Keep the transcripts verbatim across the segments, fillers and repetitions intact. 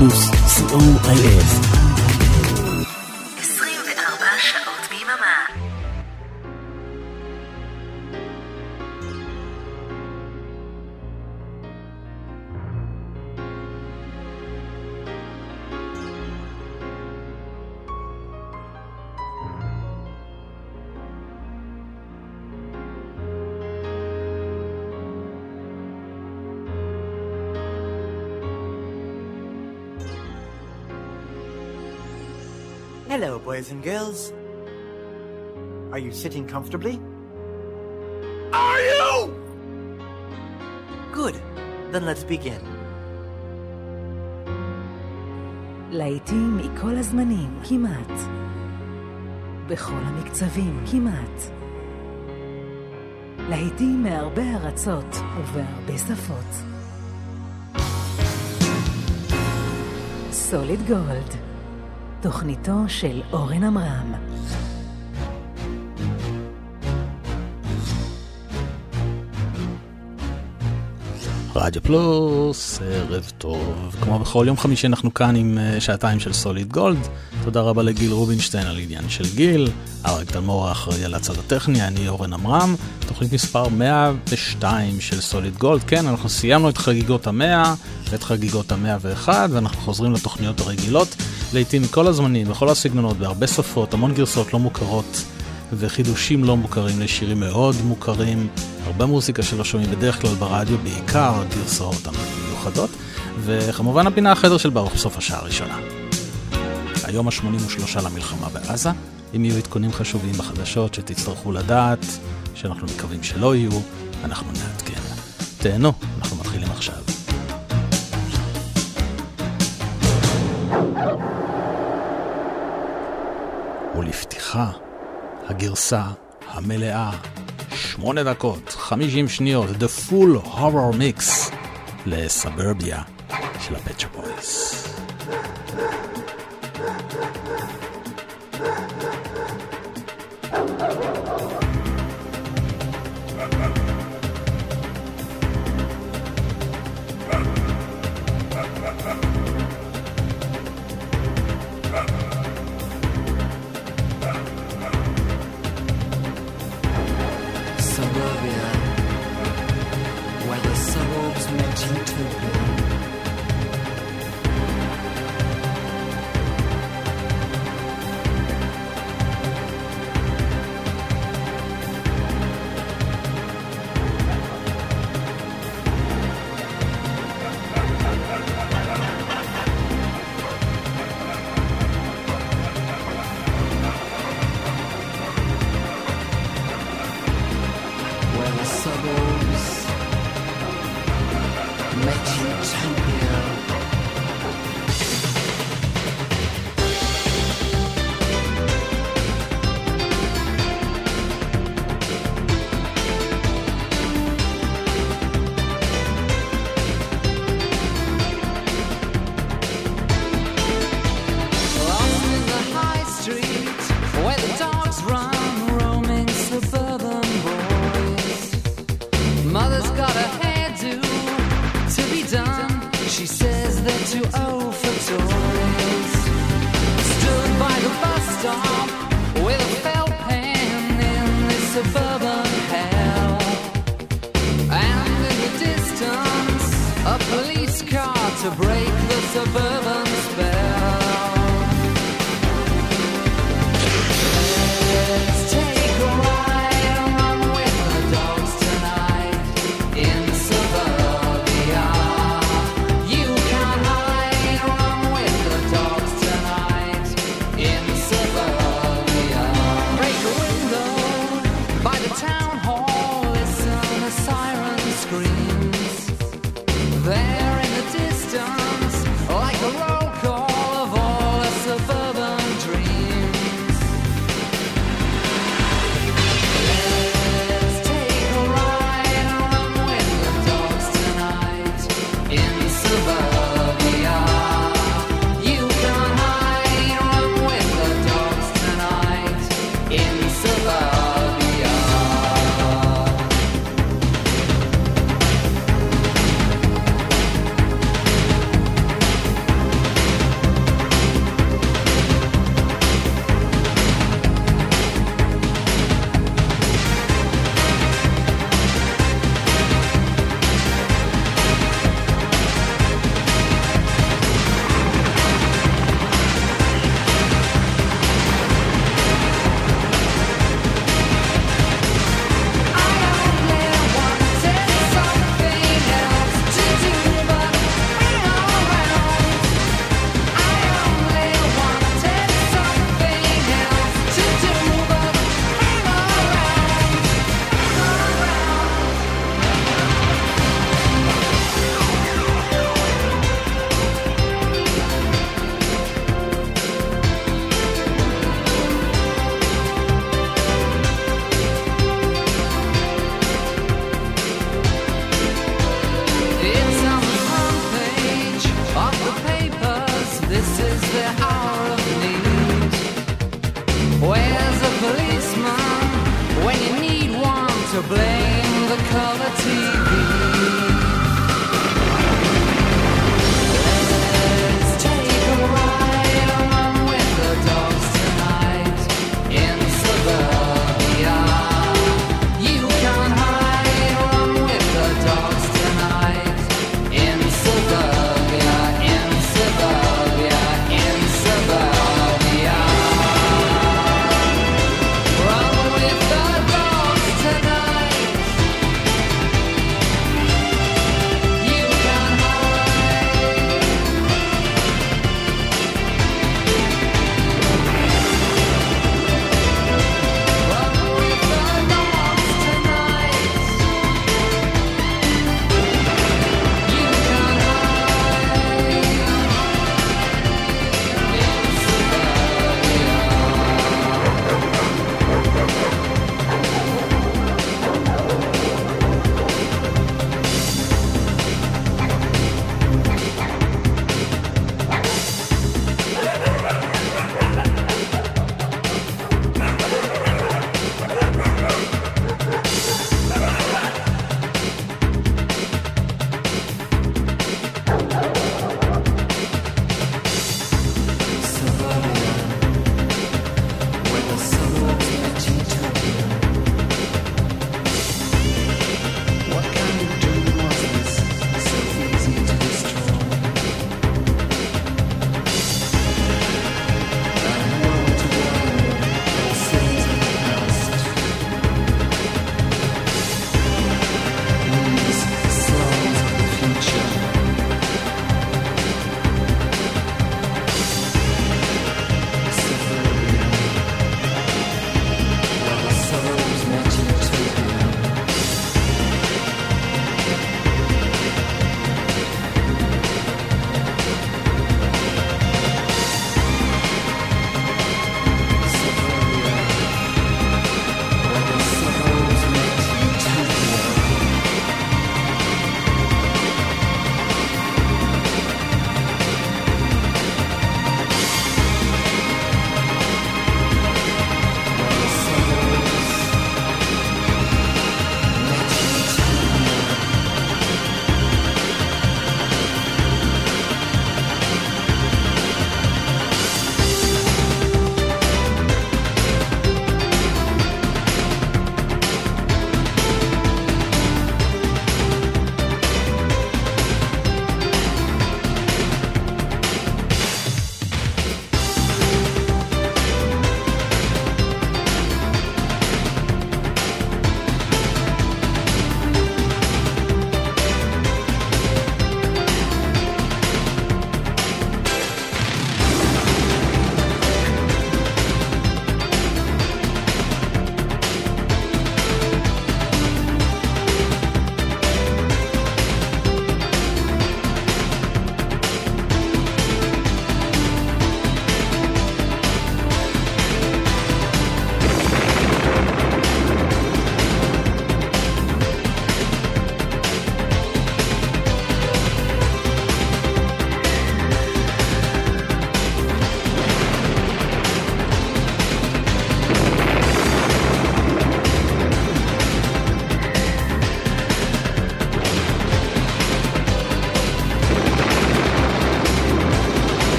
פלוס, סיום אי-אף. עשרים וארבע שעות ביממה. Hello, boys and girls. Are you sitting comfortably? Are you? Good. Then let's begin. להיטים מכל הזמנים, כמעט. בכל המקצבים, כמעט. להיטים מהרבה ארצות ובהרבה שפות. סוליד גולד. תוכניתו של אורן אמרם. רדיו פלוס, ערב טוב. כמו בכל יום חמישי אנחנו כאן עם שעתיים של סוליד גולד. תודה רבה לגיל רובינשטיין על עניין של גיל. אריק תלמור האחראי על הצד הטכני, אני אורן אמרם. תוכנית מספר מאה ושתיים של סוליד גולד. כן, אנחנו סיימנו את חגיגות המאה ואת חגיגות המאה ואחת, ואנחנו חוזרים לתוכניות הרגילות. לעתים מכל הזמנים, בכל הסגנונות, בהרבה שפות, המון גרסות לא מוכרות וחידושים לא מוכרים לשירים מאוד מוכרים, הרבה מוזיקה שלא שומעים בדרך כלל ברדיו, בעיקר גרסאות המיוחדות, וכמובן הפינה החדר של ברוך בסוף השעה הראשונה. היום ה-שמונים ושלוש למלחמה בעזה, אם יהיו עדכונים חשובים בחדשות שתצטרכו לדעת, שאנחנו מקווים שלא יהיו, אנחנו נעדכן. תהנו, אנחנו מתחילים עכשיו. ולפתיחה, הגרסה המלאה, שמונה דקות, חמישים שניות, The Full Horror Mix, לסברביה של הפט שופ בויז. There in the distance to blame the color T V.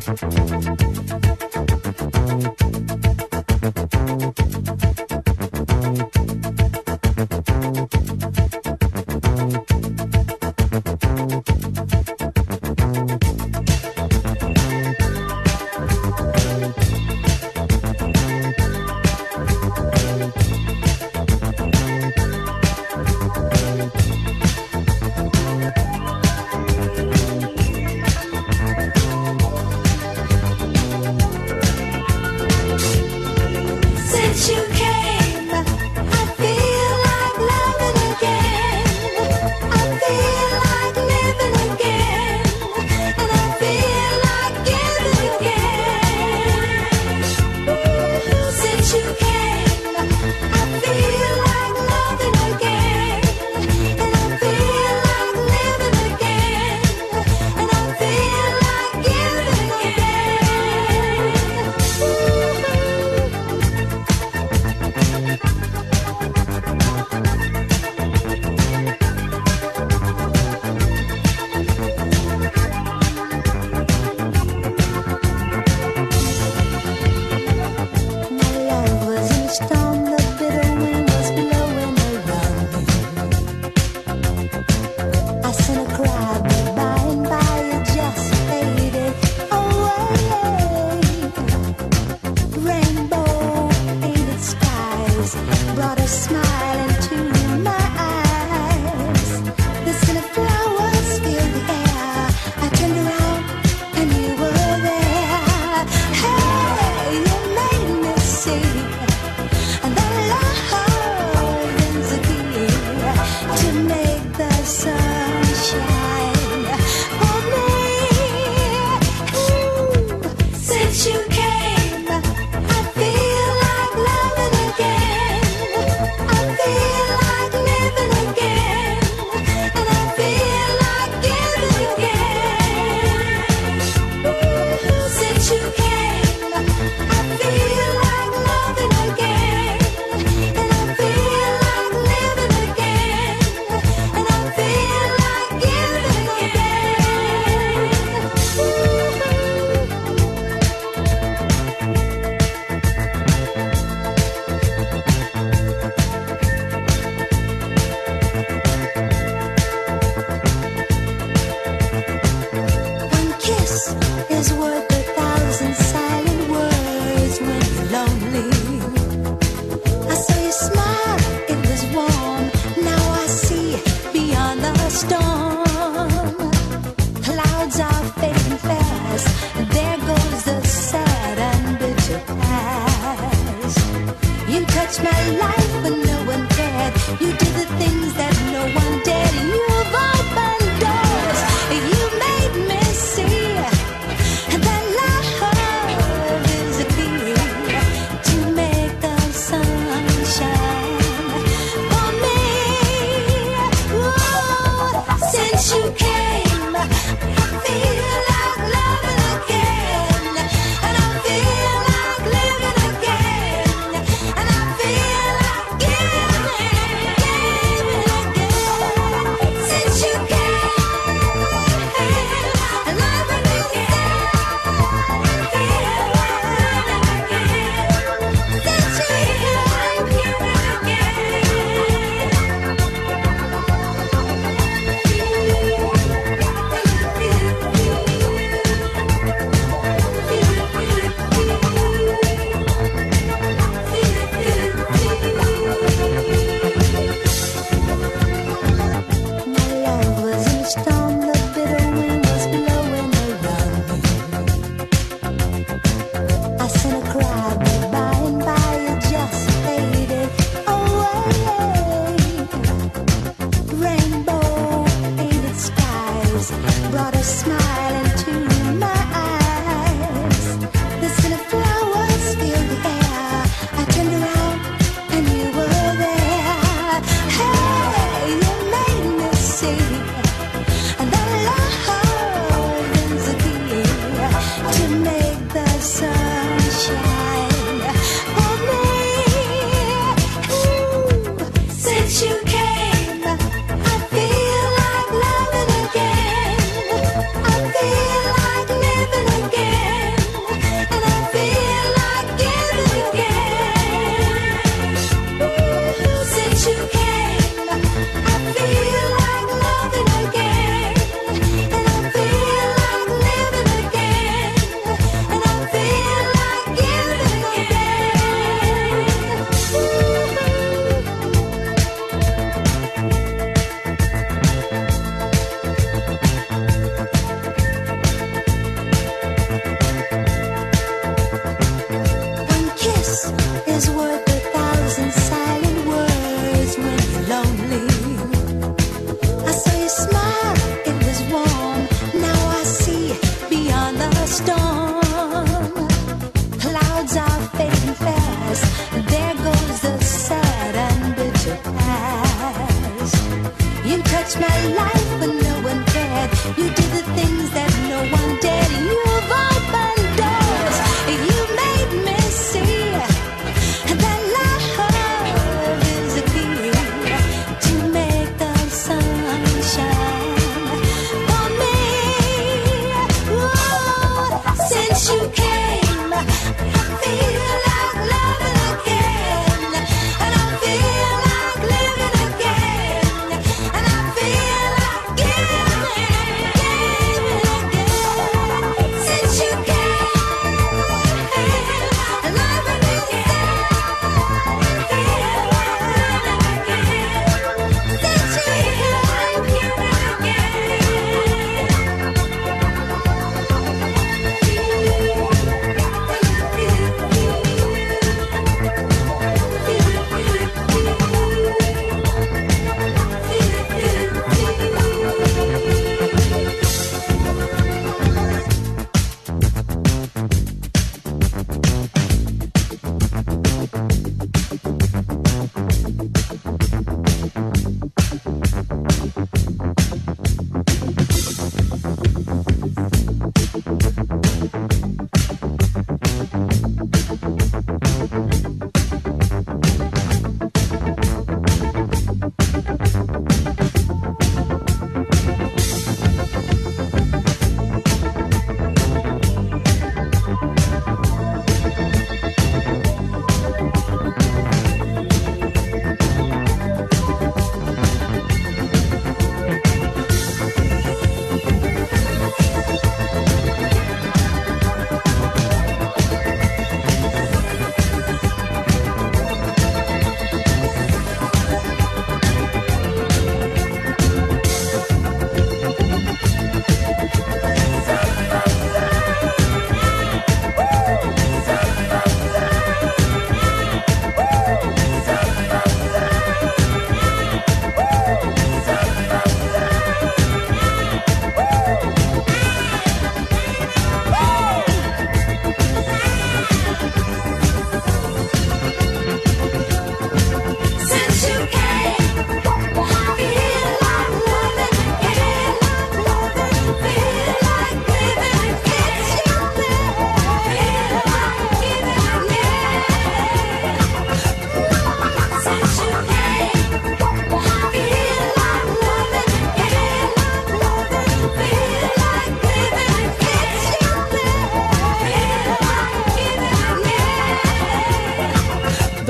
Thank you. changed my life when no one cared. You did the things that no one did. You've opened doors. You made me see that love is a key to make the sun shine for me. Oh, since you came, I feel like loving again. And I feel like living again.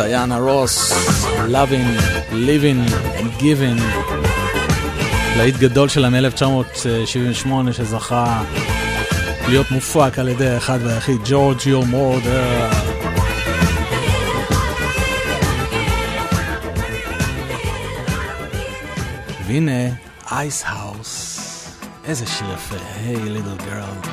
דיאנה רוס, Loving, Living and Giving, להיט גדול שלה מ-אלף תשע מאות שבעים ושמונה שזכה להיות מופק על ידי אחד והיחיד ג'ורג'יו מורודר. והנה Icehouse, איזה שיר יפה, Hey Little Girl.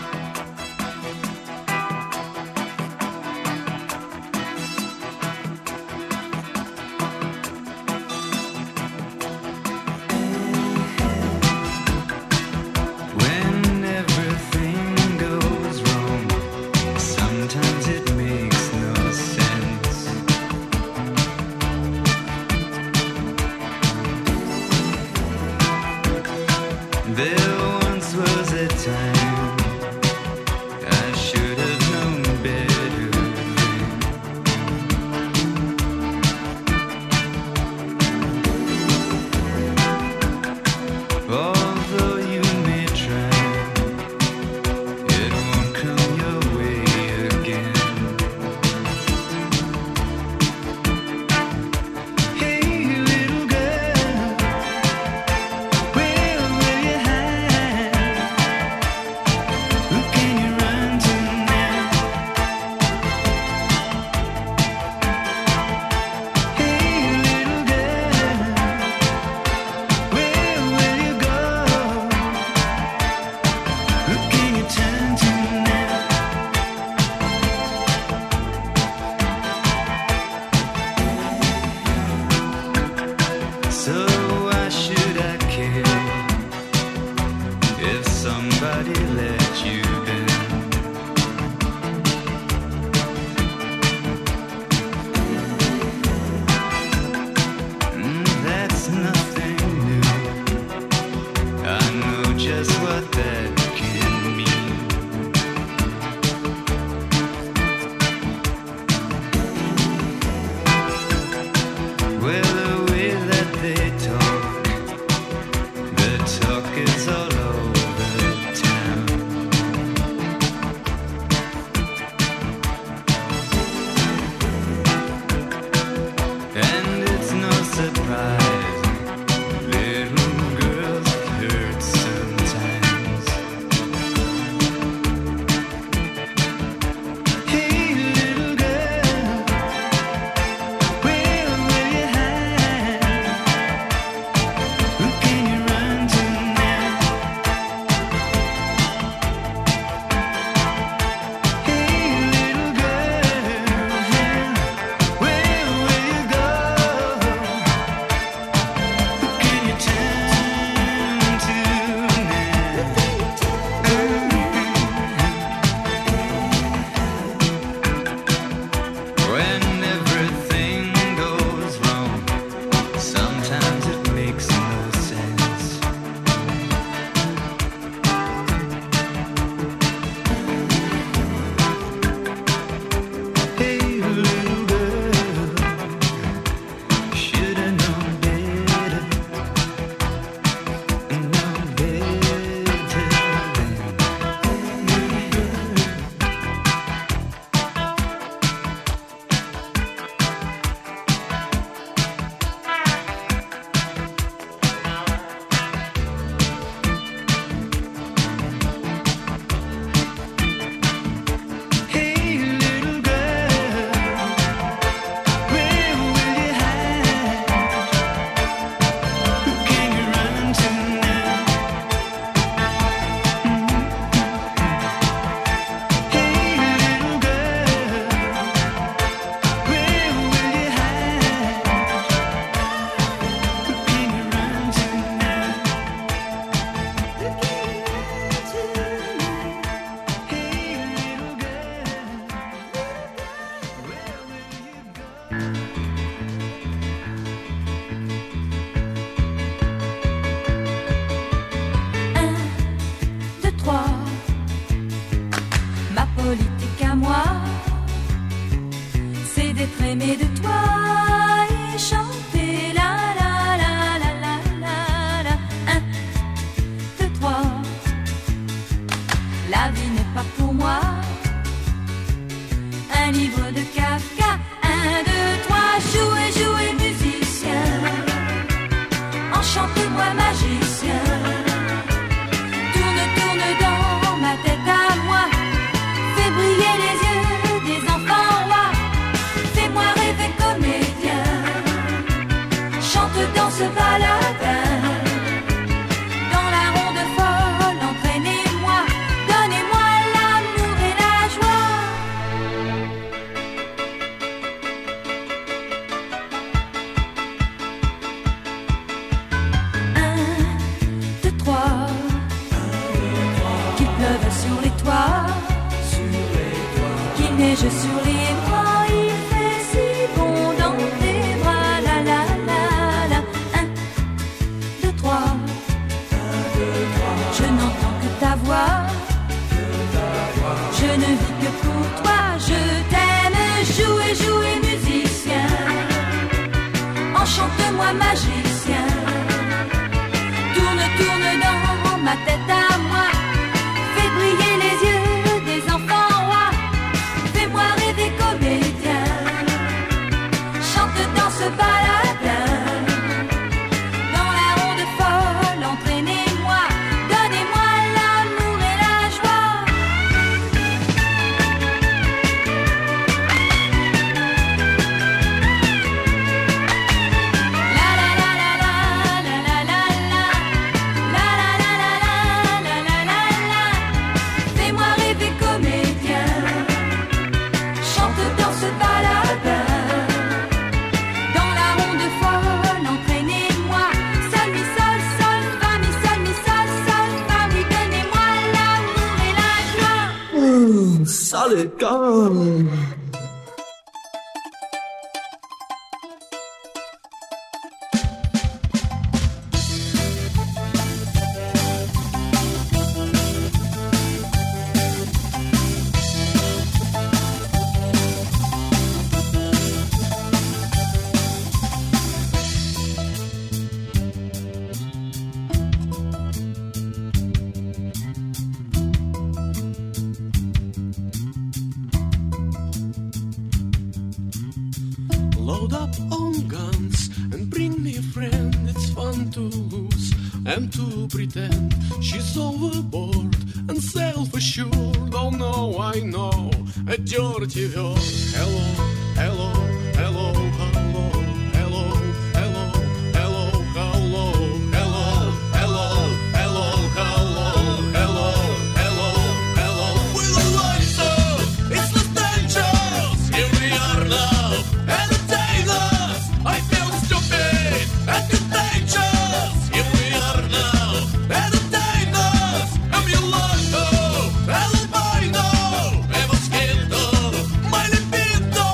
Un livre de Kafka, un, deux, trois, moi magicien. Tourne, tourne dans ma tête à moi. Fais briller les yeux des enfants rois. Fais-moi rêver comédien. Chante, danse, baladin. Dans la ronde folle, entraînez-moi. Donnez-moi l'amour et la joie. La la la la la la la la la. La la la la la la la la la. Fais-moi rêver comédien. Chante, danse, baladin. Dans la ronde folle, entraînez-moi. Sol, mi, sol, sol, fa, mi, sol, mi, sol, sol, fa, mi. Donnez-moi l'amour et la joie. Solid Gold. Load up on guns and bring me a friend. It's fun to lose and to pretend. She's overboard and self-assured. Oh no, I know a dirty girl. Hello, hello, hello, hello, hello, hello, hello, hello, hello, hello, hello, hello, hello, hello, hello. With the lights off, it's the dangerous. Here we are now, entertain us. I feel stupid and contagious. Here we are now, entertain us. I'm your logo, albino, a mosquito, my libido, yeah.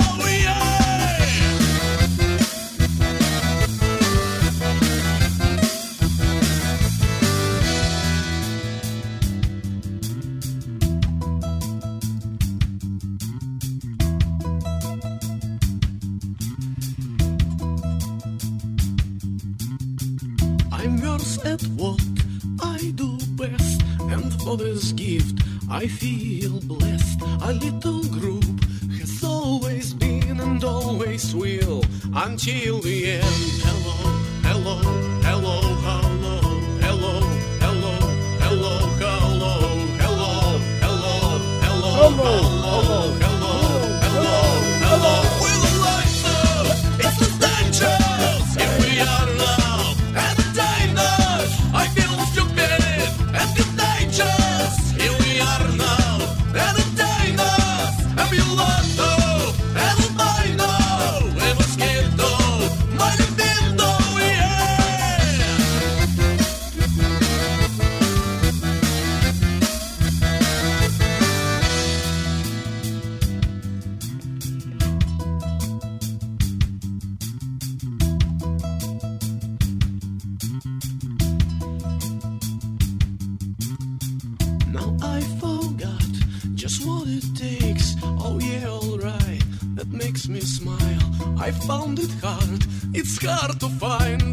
I'm worse at what I do best, and for this gift I feel blessed. A little group has always been and always will until the end. Hello, hello, hello, hello, hello, hello, hello, hello, hello, hello, hello, hello, hello, hello, hello. We're the lights up. It's the dangerous. Here we are now. Entertain us. I feel stupid and contagious. Here we are now. Entertain us. I'm your logo, albino, a mosquito, my libido, yeah. Now I forgot just what it takes. Oh yeah, alright, that makes me smile. I found it hard, it's hard to find.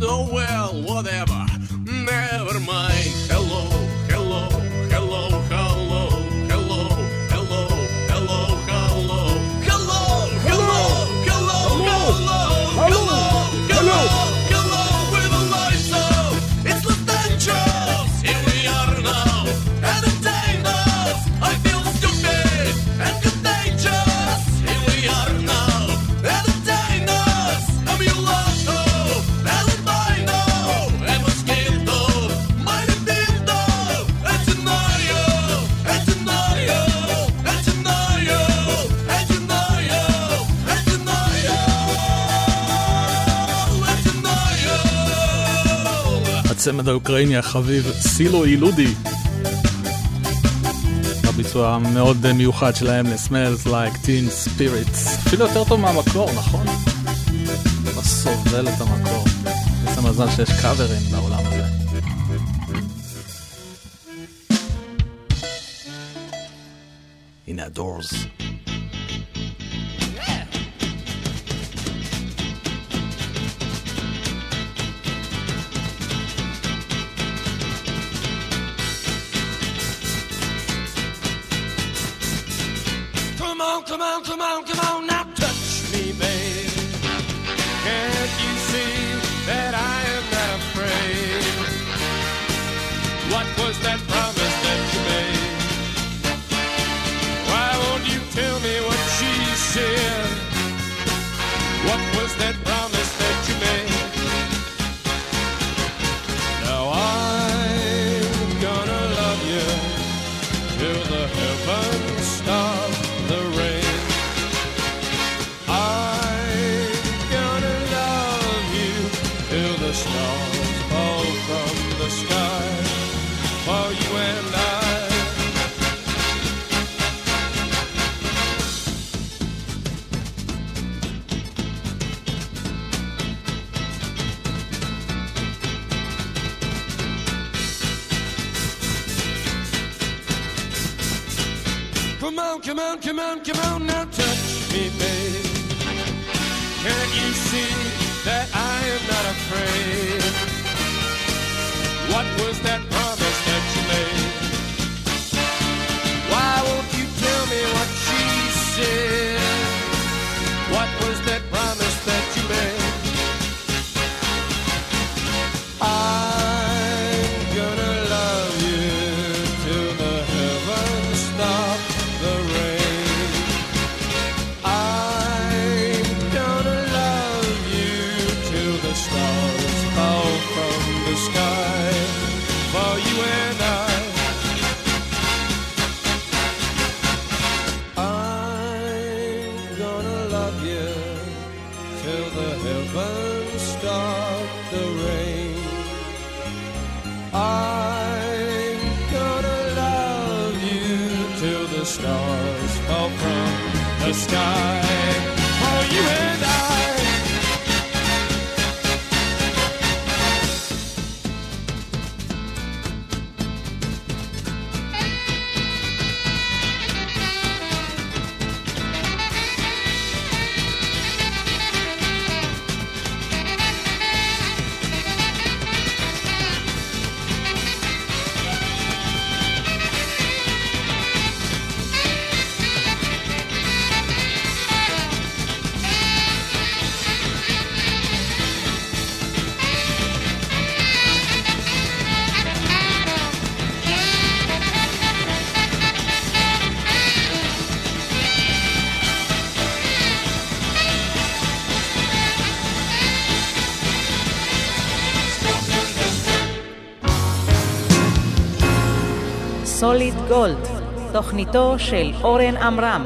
Oh well, whatever, never mind. Hello, hello, hello, hello, hello, hello, hello, hello, hello, hello, hello, hello, hello, hello, hello. We're the lights out. It's the dangerous. Here we are now. Entertain us. I feel stupid and contagious. Here we are now. Entertain us. I'm your logo, albino, a mosquito, my libido, a scenario, a scenario, a scenario, a scenario, a scenario, a scenario. הצמד האוקראיני החביב סילו אילודי, הביצוע המאוד מיוחד שלהם ל-Smells Like Teen Spirit. אפילו יותר טוב מהמקור, נכון? לא סובל את המקור. איזה מזל שיש קאברים בעולם הזה. הנה הדורס. come on, come on, come on, now touch me, babe. Can't you see that I am not afraid? What was that promise that you made? Why won't you tell me what she said? What was that promise that you made? Now I'm gonna love you till the heavens stop the rain. I'm gonna love you till the stars fall from the sky for you and I. Come on, come on, come on, come on, now touch me, babe. Can't you see that I am not afraid? What was that promise that you made? Why won't you tell me what she said? What was that promise that you made? I'm gonna love you till the heavens stop. Stars fall from the sky for you and I. Solid Gold, תוכניתו של אורן אמרם.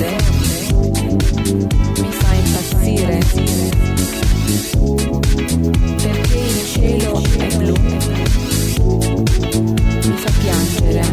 verde mi fa impazzire, perché il cielo è blu, mi fa piangere.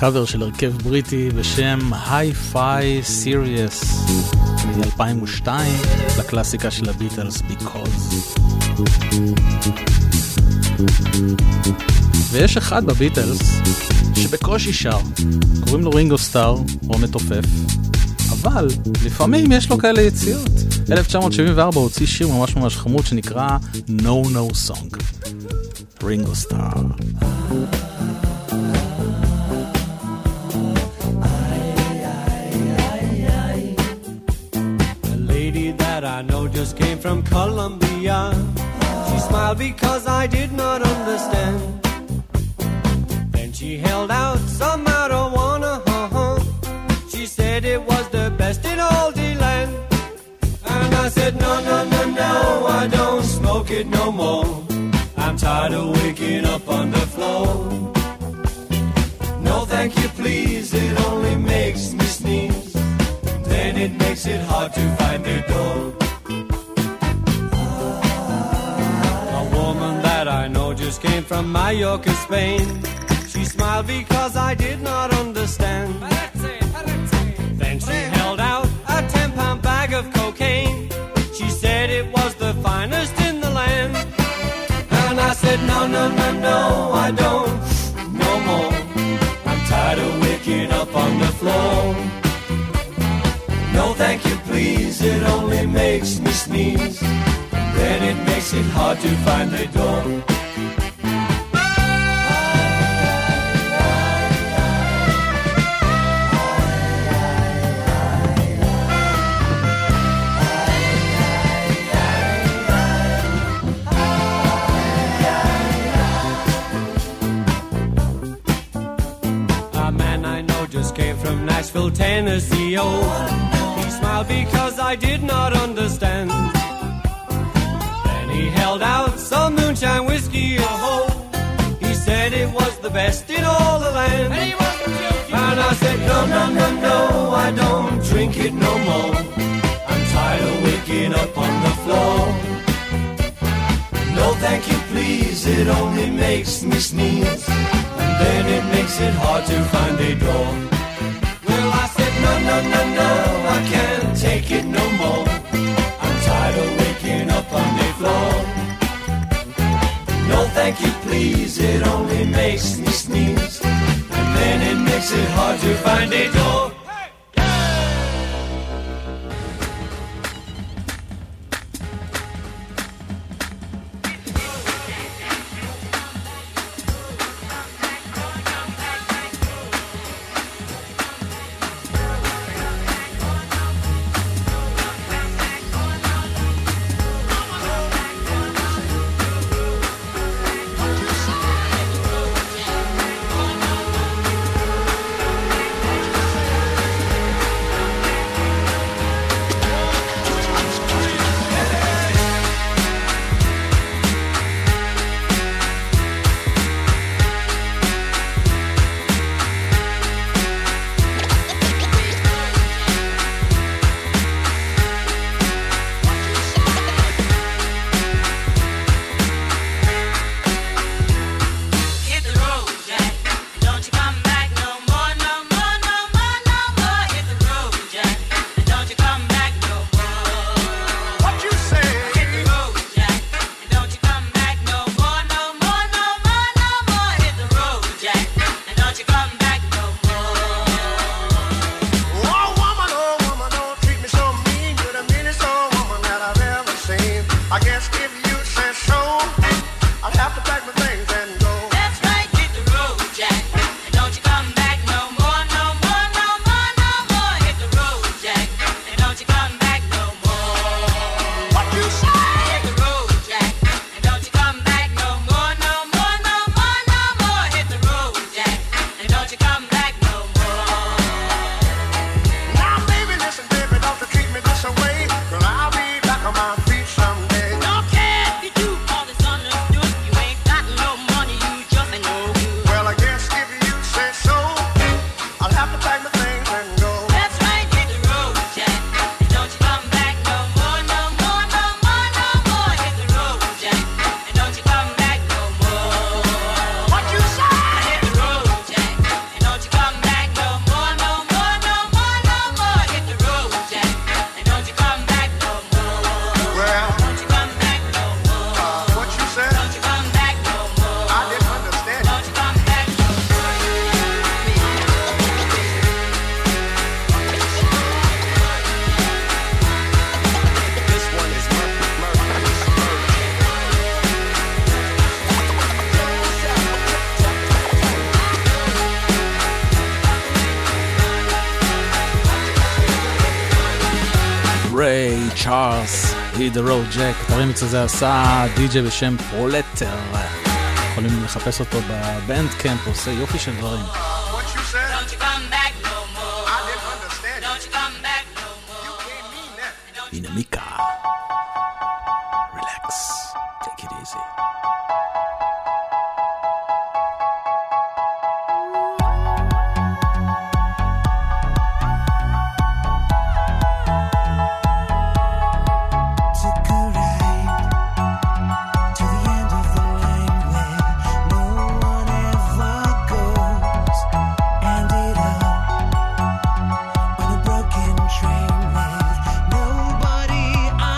קאבר של הרכב בריטי בשם HiFi Serious מ-אלפיים ושתיים לקלאסיקה של הביטלס Because. ויש אחד בביטלס שבקושי שר, קוראים לו רינגו סטאר או מתופף, אבל לפעמים יש לו כאלה יציאות. אלף תשע מאות שבעים וארבע הוציא שיר ממש ממש חמוד שנקרא No No Song. רינגו סטאר I know just came from Colombia. She smiled because I did not understand. Then she held out some marijuana. She said it was the best in all the land. And I said no, no, no, no, I don't smoke it no more. I'm tired of waking up on the floor. No thank you please, it only makes me sneeze. Then it makes it hard to find the door. A woman that I know just came from Mallorca, Spain. She smiled because I did not understand. Then she held out a ten pound bag of cocaine. She said it was the finest in the land. And I said no, no, no, no, I don't, no more. I'm tired of waking up on the floor. No thank you please, it only makes me sneeze. Then it makes it hard to find the door. A man I know just came from Nashville, Tennessee, oh. Because I did not understand. Then he held out some moonshine whiskey, oh. He said it was the best in all the land. And I said no, no, no, no, I don't drink it no more. I'm tired of waking up on the floor. No thank you please, it only makes me sneeze. And then it makes it hard to find a door. No, no, no, no, I can't take it no more. I'm tired of waking up on the floor. No thank you please, it only makes me sneeze. And then it makes it hard to find a door. Hit the road Jack, את הרימיקס הזה עשה די-ג'יי בשם פרולטר, יכולים לחפש אותו בבנד קמפ, הוא עושה יופי של דברים. הנה מיקה, relax, take it easy. train with nobody I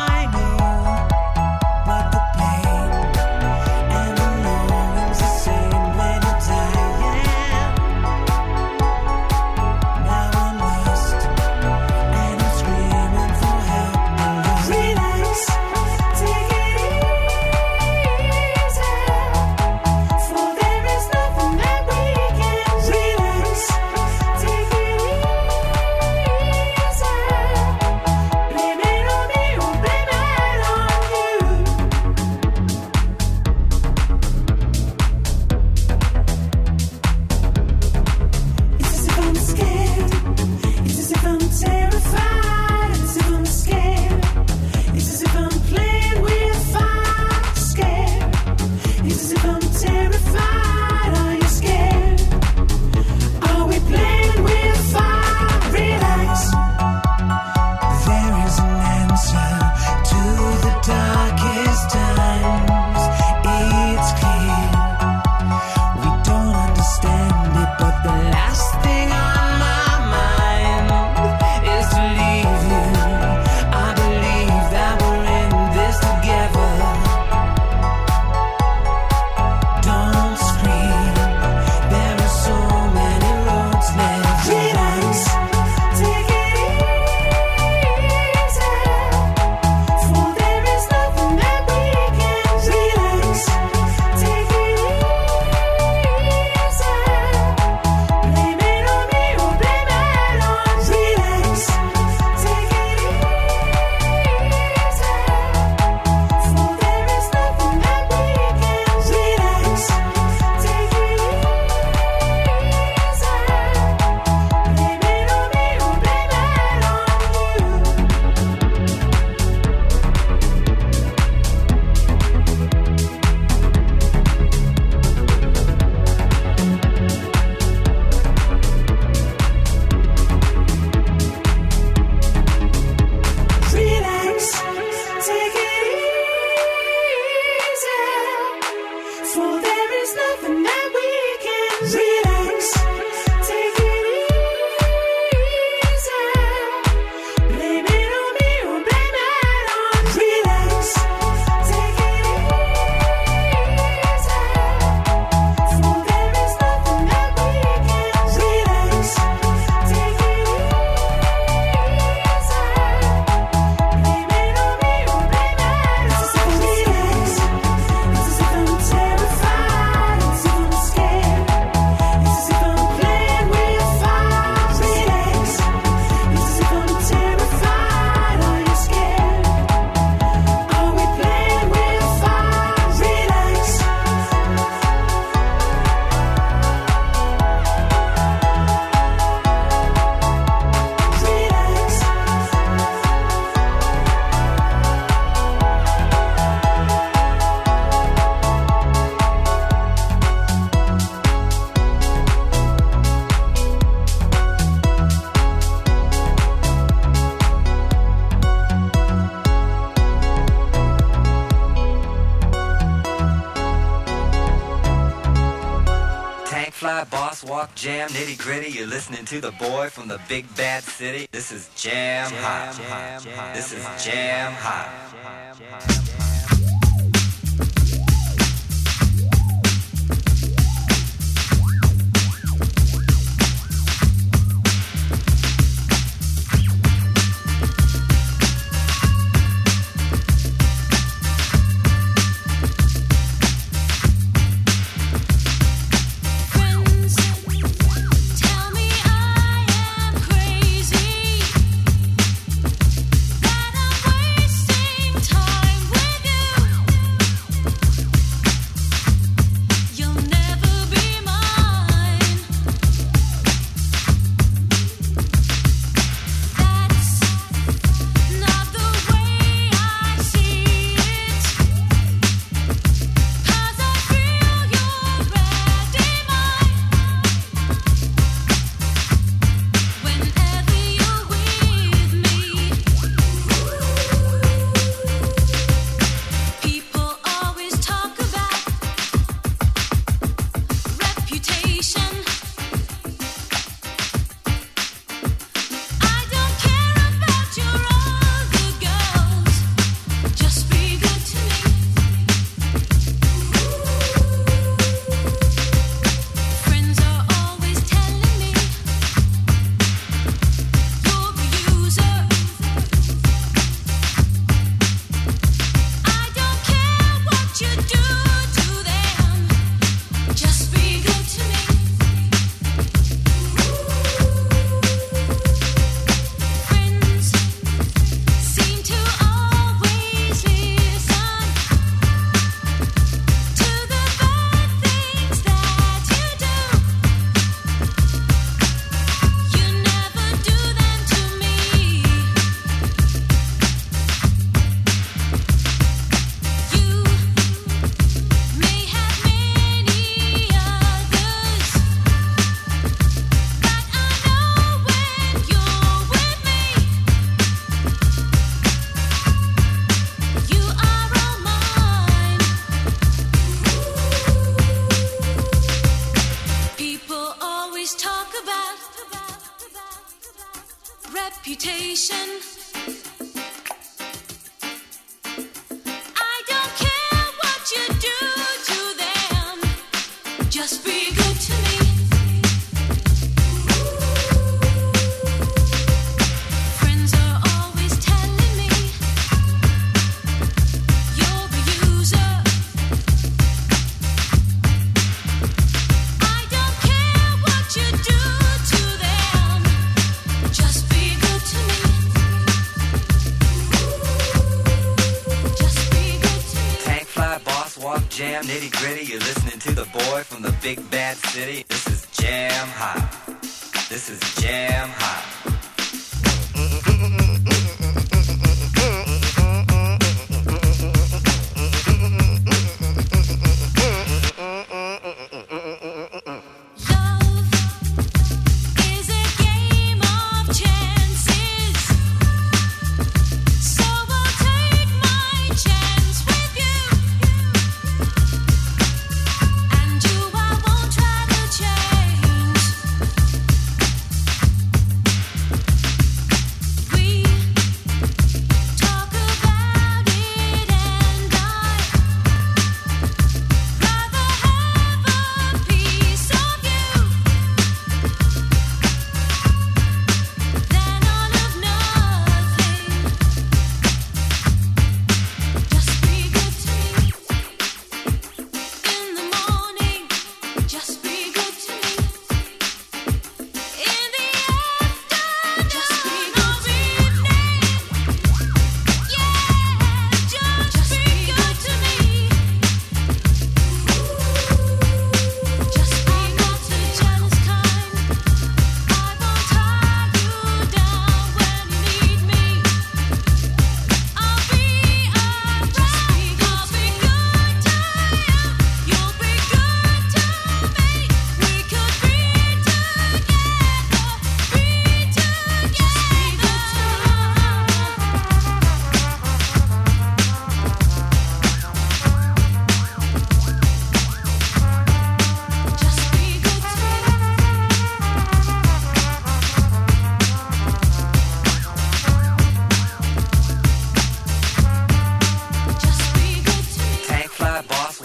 fly, boss, walk, jam, nitty gritty. You're listening to the boy from the big bad city. This is Jam Hot. This is Jam Hot.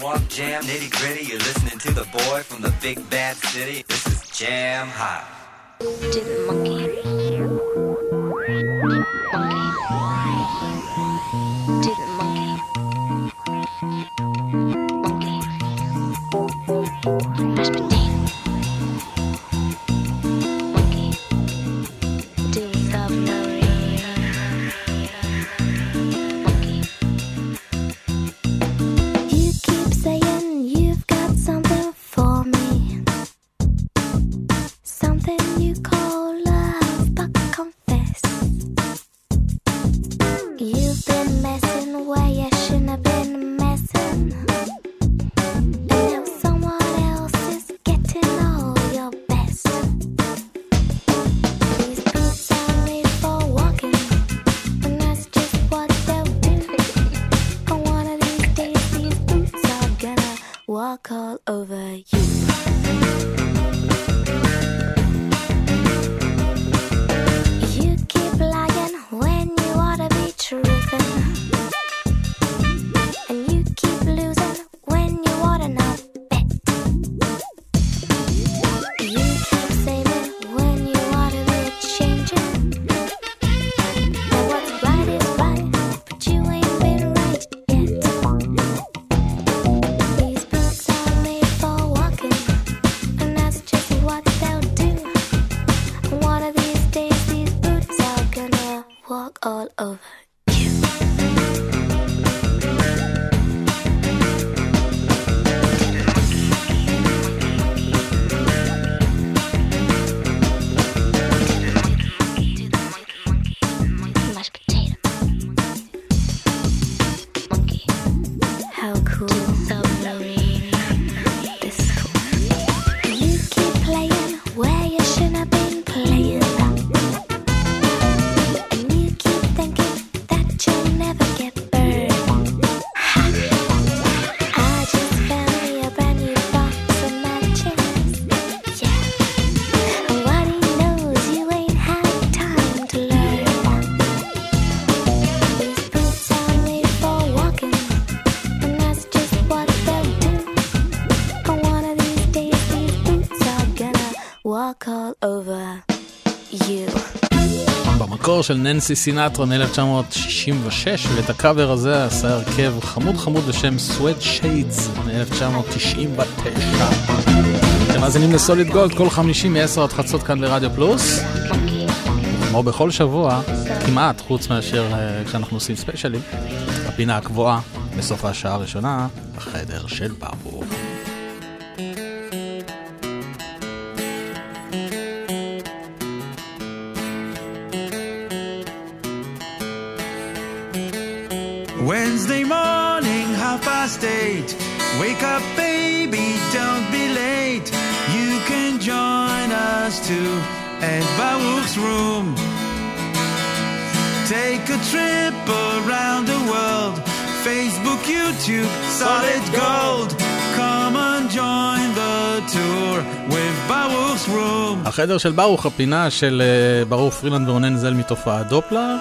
swamp jam, nitty gritty. You're listening to the boy from the big bad city. This is Jam Hot. To the monkey. Monkey. To the monkey. Monkey. Mashed potato. Monkey. To the monkey. של ננסי סינטרון אלף תשע מאות שישים ושש, ואת הקאבר הזה עשה הרכב חמוד חמוד בשם Swat Shades אלף תשע מאות תשעים ותשע. אתם מאזינים לסוליד גולד כל חמישי מ-עשר עד חצות כאן לרדיו פלוס, כמו בכל שבוע כמעט, חוץ מאשר כשאנחנו עושים ספיישלים, הפינה הקבועה בסוף השעה הראשונה, החדר של ברבור. Wednesday morning, half past eight. Wake up, baby, don't be late. You can join us too at Baruch's room. Take a trip around the world. Facebook, YouTube, Solid Gold. Come and join the tour with Baruch's room. החדר של ברוך, הפינה של ברוך פרילנד ורונן זל מתופעת דופלר.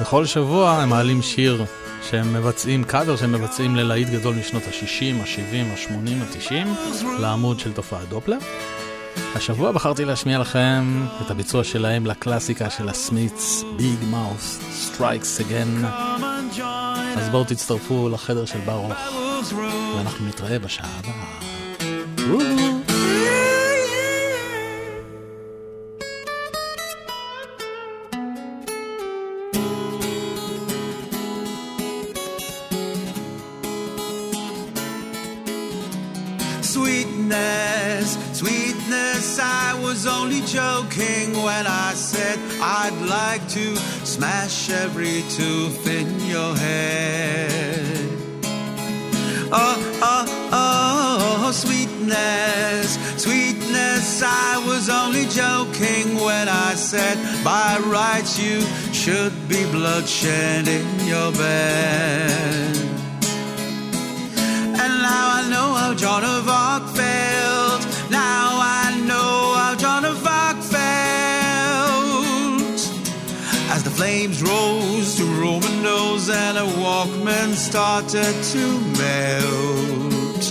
בכל שבוע הם מעלים שיר שהם מבצעים קאבר, שהם מבצעים ללהיט גדול משנות ה-שישים, ה-שבעים, ה-שמונים, ה-תשעים, לעמוד של תופעת דופלר. השבוע בחרתי להשמיע לכם את הביצוע שלהם לקלאסיקה של הסמיץ, Big Mouth Strikes Again. אז בואו תצטרפו לחדר של ברוך, ואנחנו נתראה בשעה הבאה. Joking when I said I'd like to smash every tooth in your head. Oh, oh, oh, oh, sweetness, sweetness, I was only joking when I said by rights you should be bloodshed in your bed. And now I know how Joan of Arc failed. Now I know how Joan of Arc failed. As the flames rose to Roman nose and a Walkman started to melt.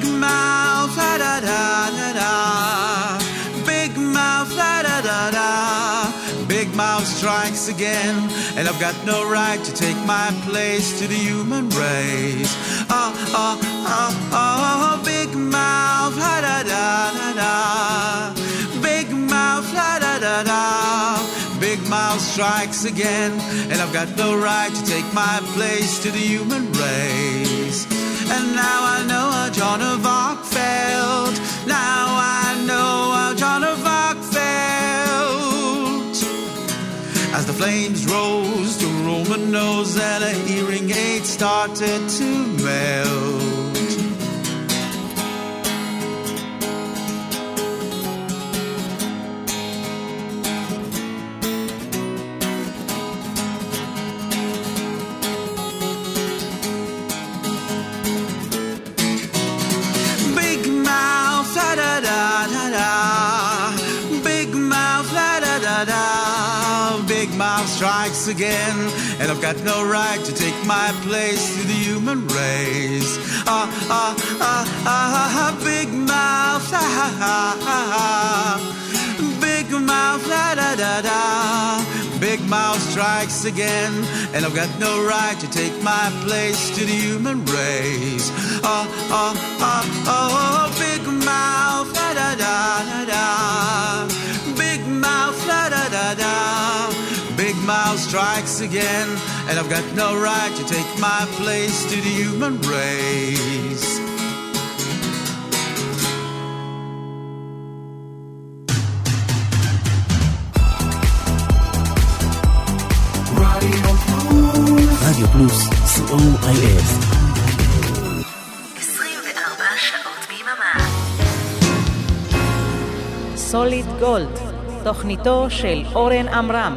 Big Mouth, da da da da da. Big Mouth, da da da da. Big Mouth strikes again, and I've got no right to take my place to the human race. Oh oh oh oh, Big Mouth, da da da da. Big Mouth, da da da da. Big Mouth strikes again, and I've got no right to take my place to the human race. And now I know how Joan of Arc felt. Now I know how Joan of Arc felt. As the flames rose to Roman nose and her hearing aid started to melt. Strikes again, and I've got no right to take my place to the human race. Ah ah ah ah, Big Mouth, ah ah ah, Big Mouth, da da da da. Big Mouth strikes again, and I've got no right to take my place to the human race. Ah ah ah ah, Big Mouth, da da da da. Big Mouth, da da da da. Big Mouth strikes again, and I've got no right to take my place to the human race. Radio Plus, C O I S. עשרים וארבע שעות ביממה. סוליד גולד, תוכניתו של אורן עמרם.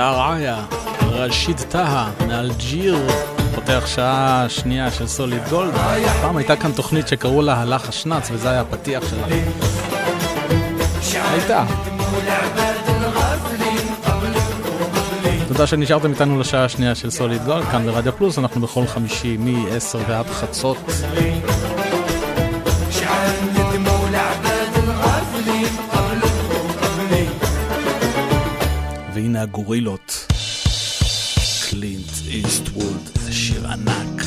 יערעיה, רשיד טהה, מאלג'יר, פותח שעה שנייה של סוליד גולד. פעם הייתה כאן תוכנית שקראו לה הלך השנץ, וזה היה הפתיח שלה. הייתה. תודה שנשארתם איתנו לשעה השנייה של סוליד גולד, כאן ברדיו פלוס, אנחנו בכל חמישי מ-עשר ועד חצות. והנה הגורילות, קלינט איסטווד, שיר ענק.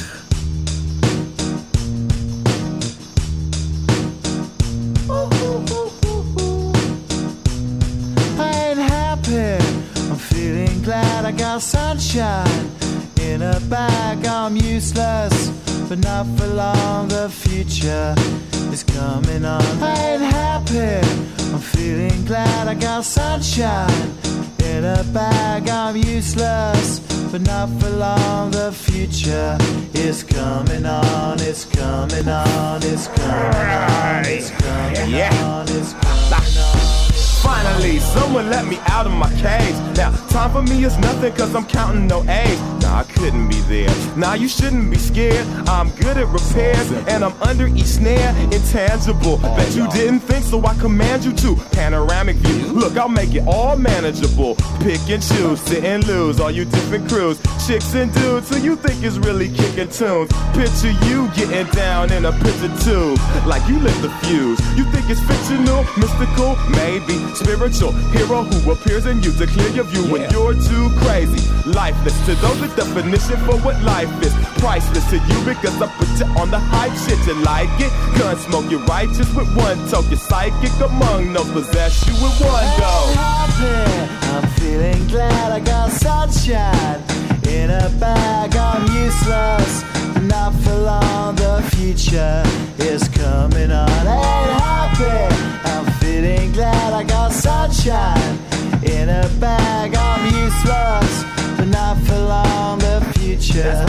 I ain't happy, I'm feeling glad I got sunshine in a bag, I'm useless, but not for long, the future is coming on. I ain't happy, I'm feeling glad I got sunshine in a bag, I'm useless, but not for long, the future is coming on, it's coming on, it's coming on, it's coming on, it's coming on. Finally, someone let me out of my cage. Now, time for me is nothing, cause I'm counting no A's. Nah, I couldn't be there. Nah, you shouldn't be scared. I'm good at repairs, and I'm under each snare. Intangible, bet you didn't think, so I command you to. Panoramic view, look, I'll make it all manageable. Pick and choose, sit and lose, all you different crews. Chicks and dudes, who you think is really kicking tunes. Picture you getting down in a picture tube, like you lit the fuse. You think it's fictional, mystical, maybe. Spiritual hero who appears in you to clear your view yeah. when you're too crazy. Lifeless to those, the definition for what life is. Priceless to you because I put you on the hype shit. You like it? Gun smoke, you're righteous with one toke. You're psychic among no possess you with one go. I'm feeling glad I got sunshine in a bag. I'm useless, not for long. The future is coming on. Ain't happy. I'm feeling glad I got sunshine in a bag. I'm useless, but not for long. The future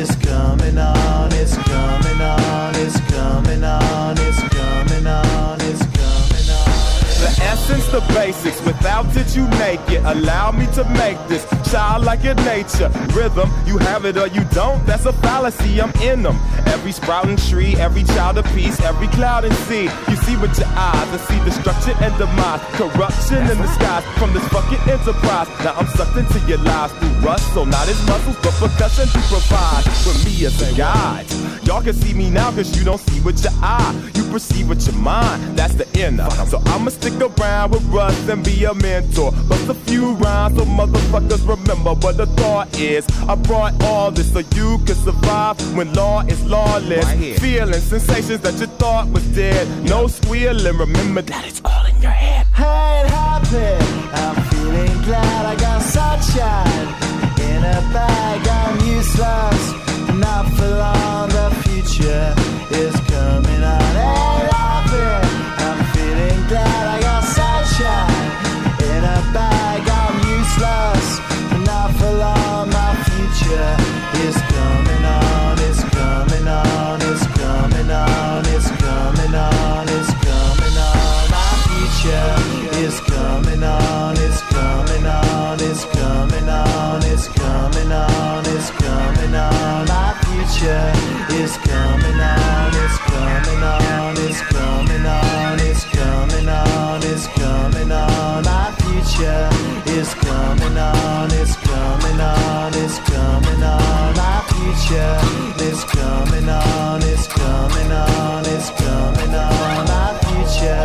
is coming on. It's coming on. It's coming on. It's coming on. It's coming on. The essence, the basics, without it you make it. Allow me to make this child like your nature. Rhythm, you have it or you don't, that's a fallacy, I'm in them. Every sprouting tree, every child of peace, every cloud and sea. You see with your eyes, I see destruction and demise. Corruption in the skies from this fucking enterprise. Now I'm sucked into your lies through rust, so not as muscles, but percussion to provide for me as a guide. Y'all can see me now cause you don't see with your eye. You perceive with your mind, that's the inner. So I'ma stick around with Russ and be a mentor. Bust a few rhymes so motherfuckers remember what the thought is. I brought all this so you can survive when law is lawless. Right. Feeling sensations that you thought was dead. No squealing, remember that it's all in your head. I ain't happy. I'm feeling glad I got sunshine in a bag. I'm useless. Not for long, the future is coming on. Ain't happy. I'm feeling glad I got sunshine in a bag. I'm useless, but not for long. My future is coming on. It's coming on. It's coming on. It's coming on. It's coming on. My future is coming on. It's coming on. It's coming on. It's coming on. It's coming on. It's coming on, it's coming on, it's coming on, it's coming on, it's coming on. My future is coming on, it's coming on, it's coming on. My future is coming on, it's coming on, it's coming on. My future is coming on, it's coming on, it's coming on. My future.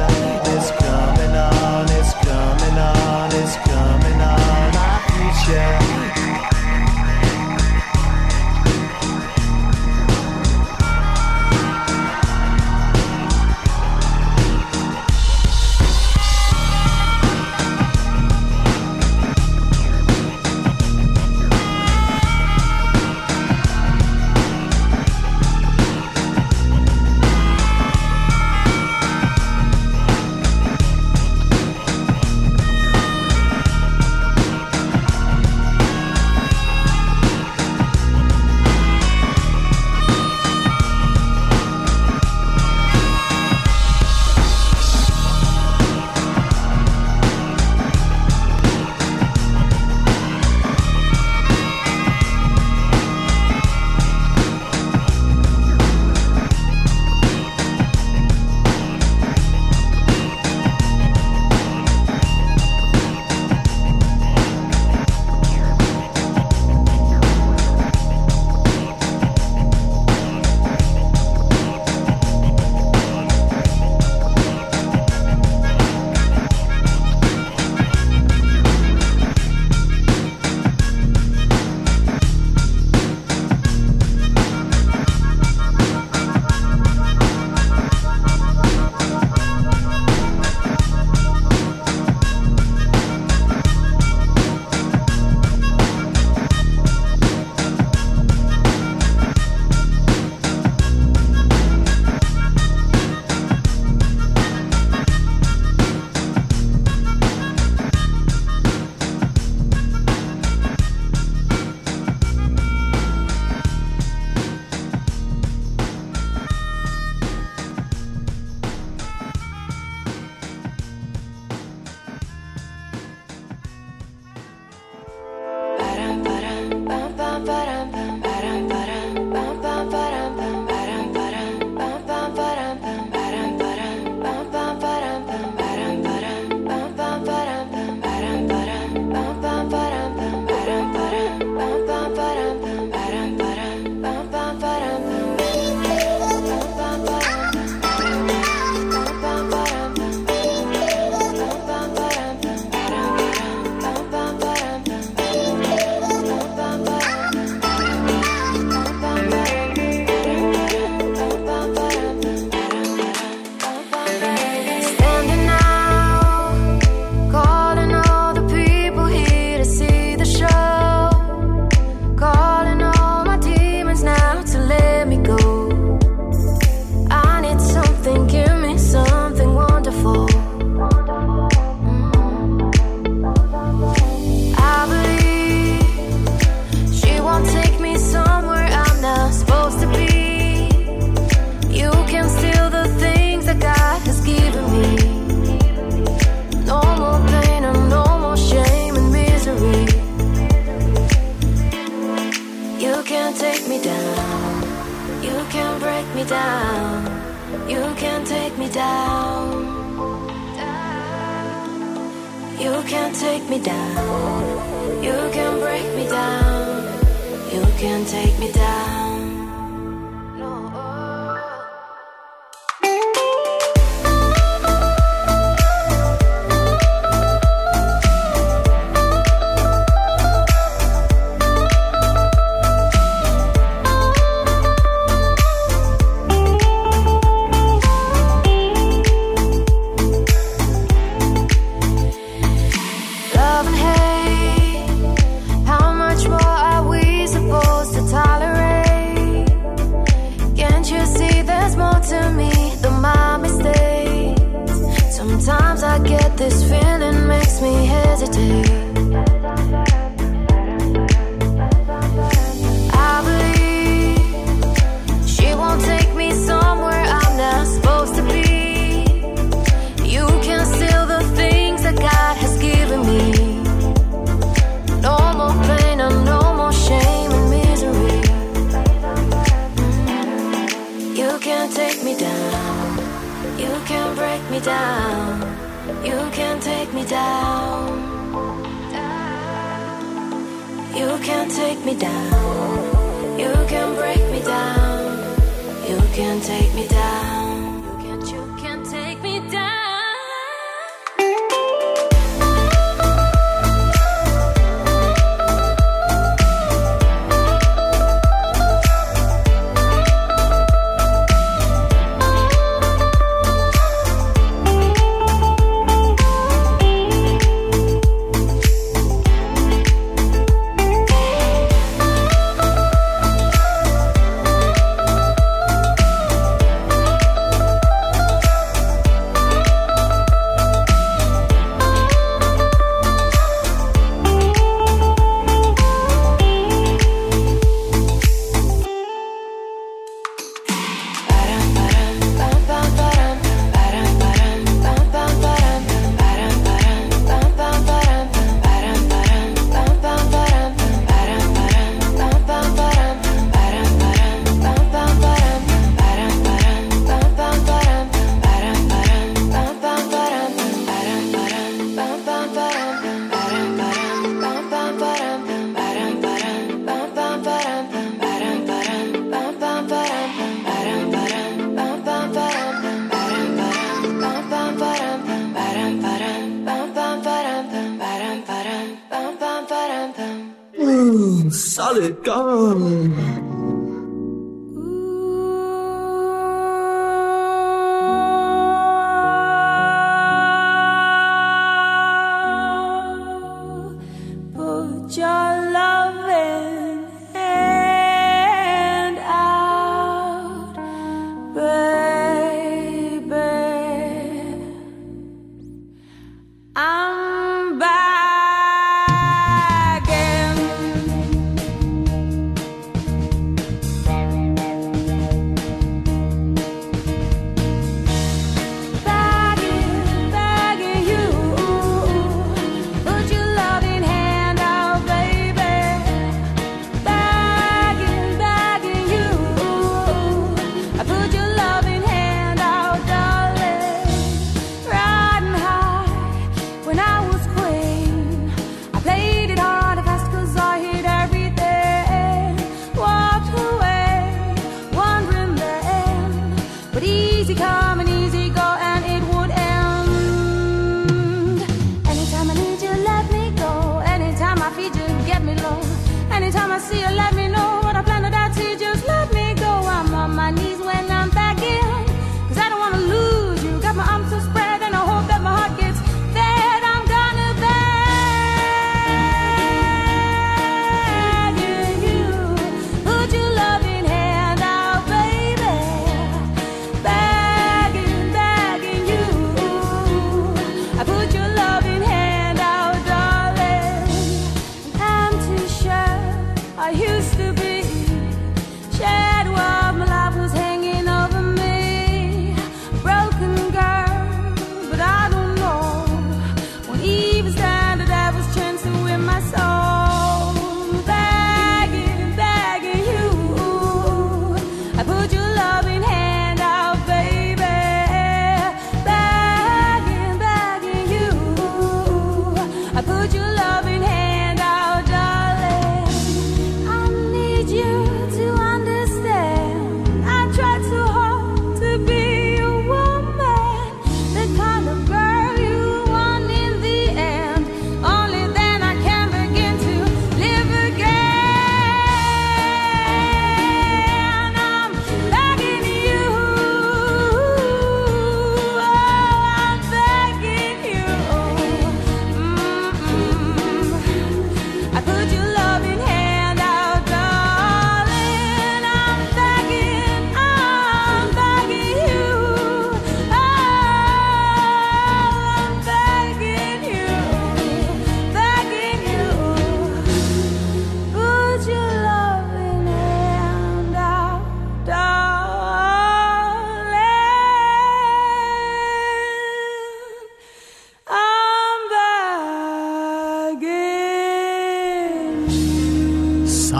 me down. You can't take me down. You can't take me down. You can't break me down. You can't take me down. Solid Gold. When I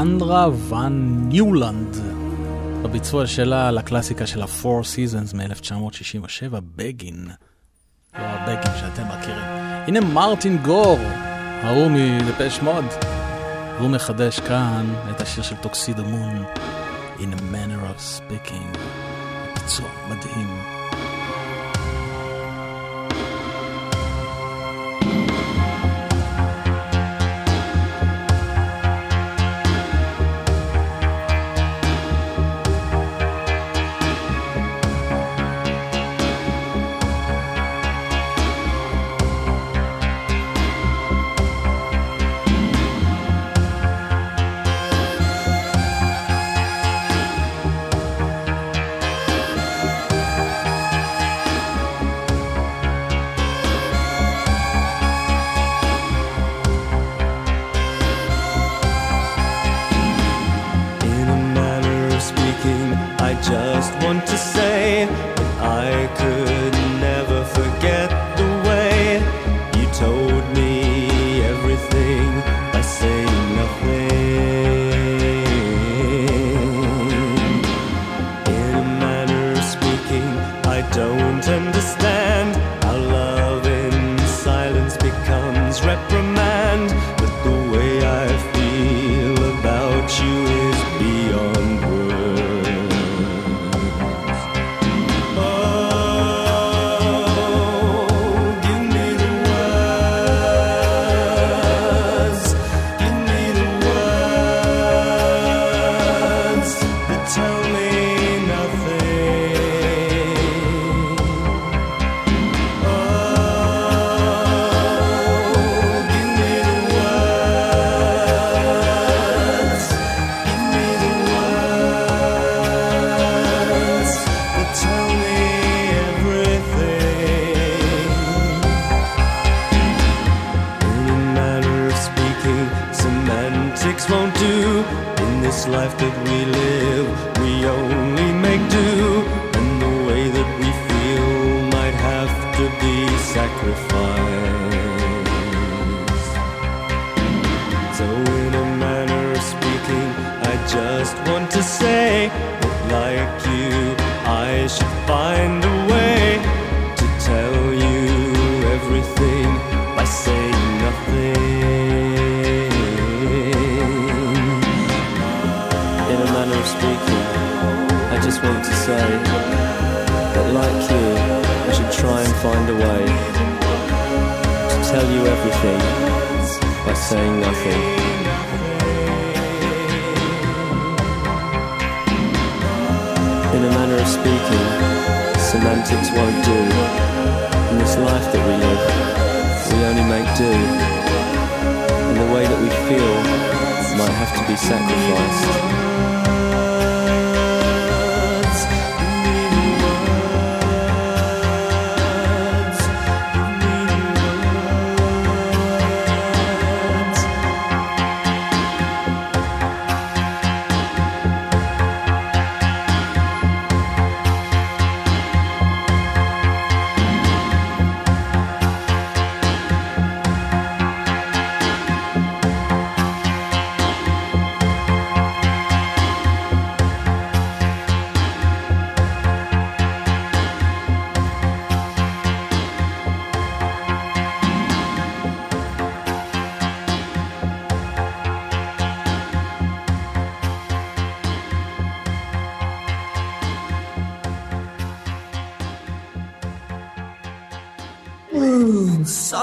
סנדרה ון ניולנד בביצוע שלה לקלאסיקה של ה-Four Seasons מ-אלף תשע מאות שישים ושבע, בגין, לא הבגין שאתם מכירים. הנה מרטין גור, ההוא מ-Depeche Mode, והוא מחדש כאן את השיר של Toxic Moon, In a Manner of Speaking. ביצוע מדהים.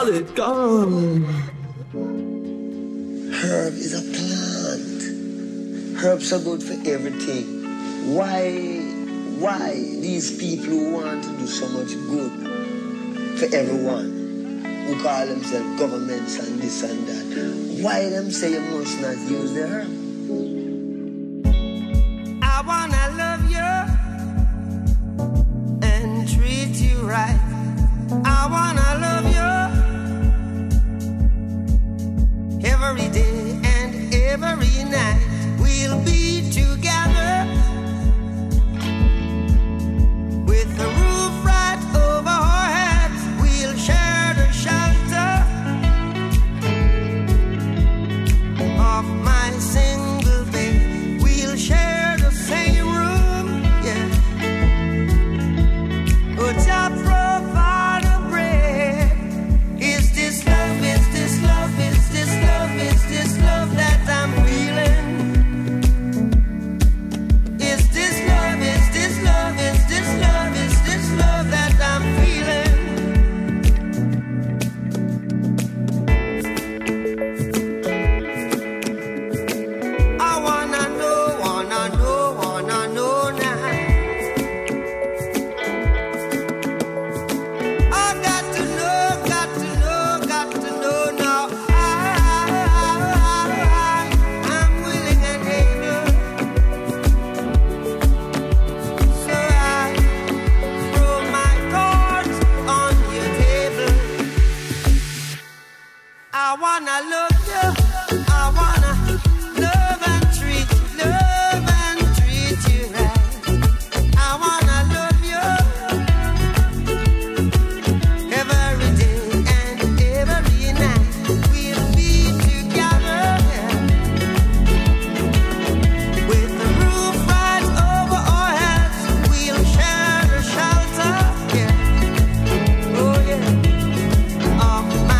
Solid gold. Herb is a plant. Herbs are good for everything. Why, why these people who want to do so much good for everyone, who call themselves governments and this and that, why them say you must not use the herb? I wanna love you and treat you right. I wanna love you every day and every night. We'll be together with the roof right over our heads. We'll share the shelter of my single bed. I wanna love you, I wanna love and treat, love and treat you right. I wanna love you every day and every night. We'll be together with the roof right over our heads. We'll share a shelter, yeah, oh yeah, of my.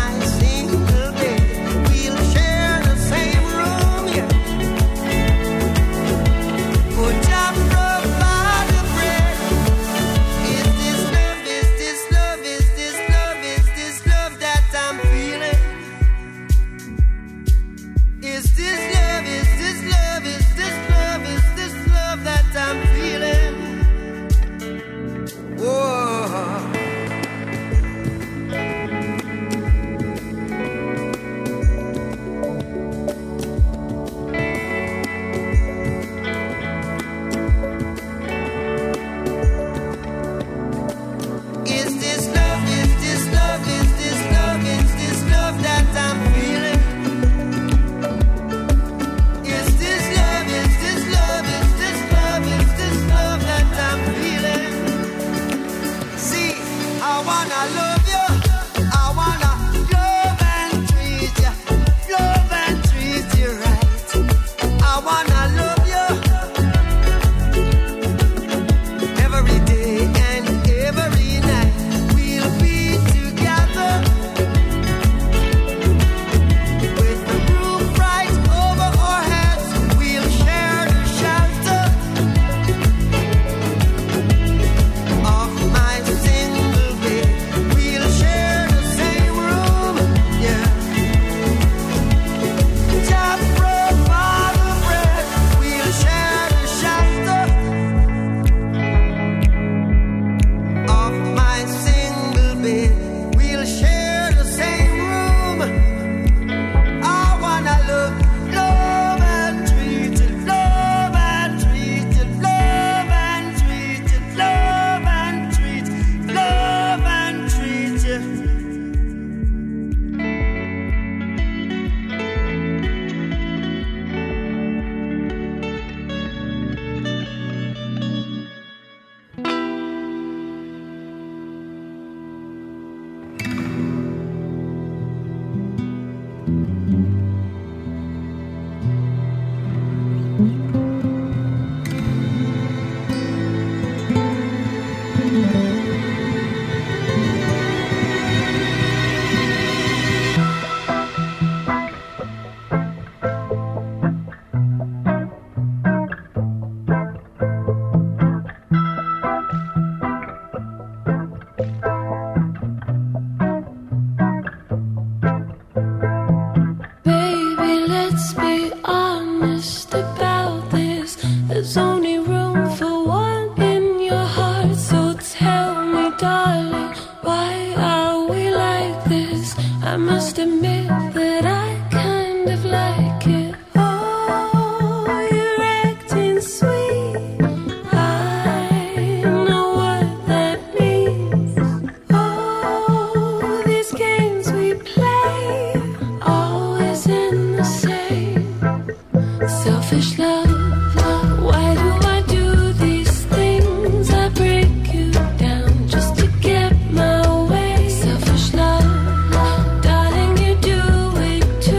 Too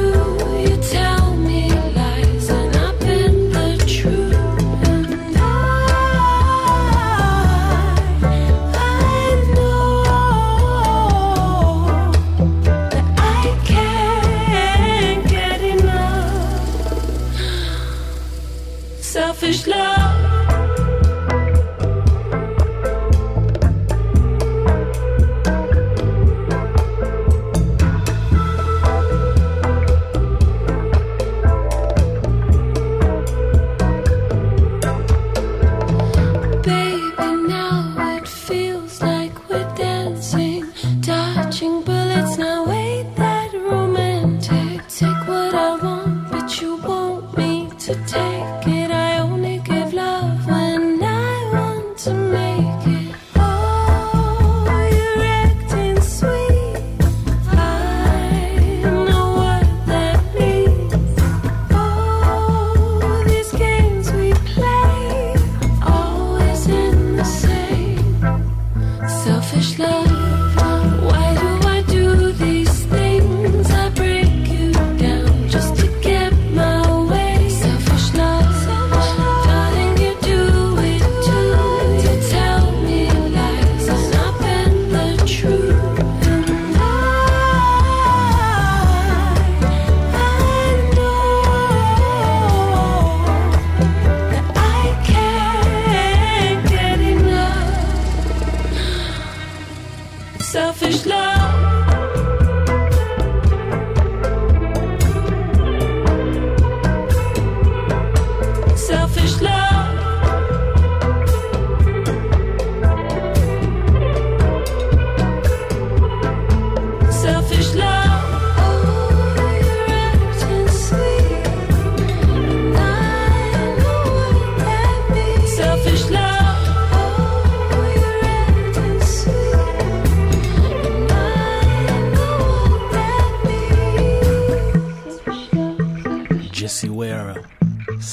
Jesse Ware,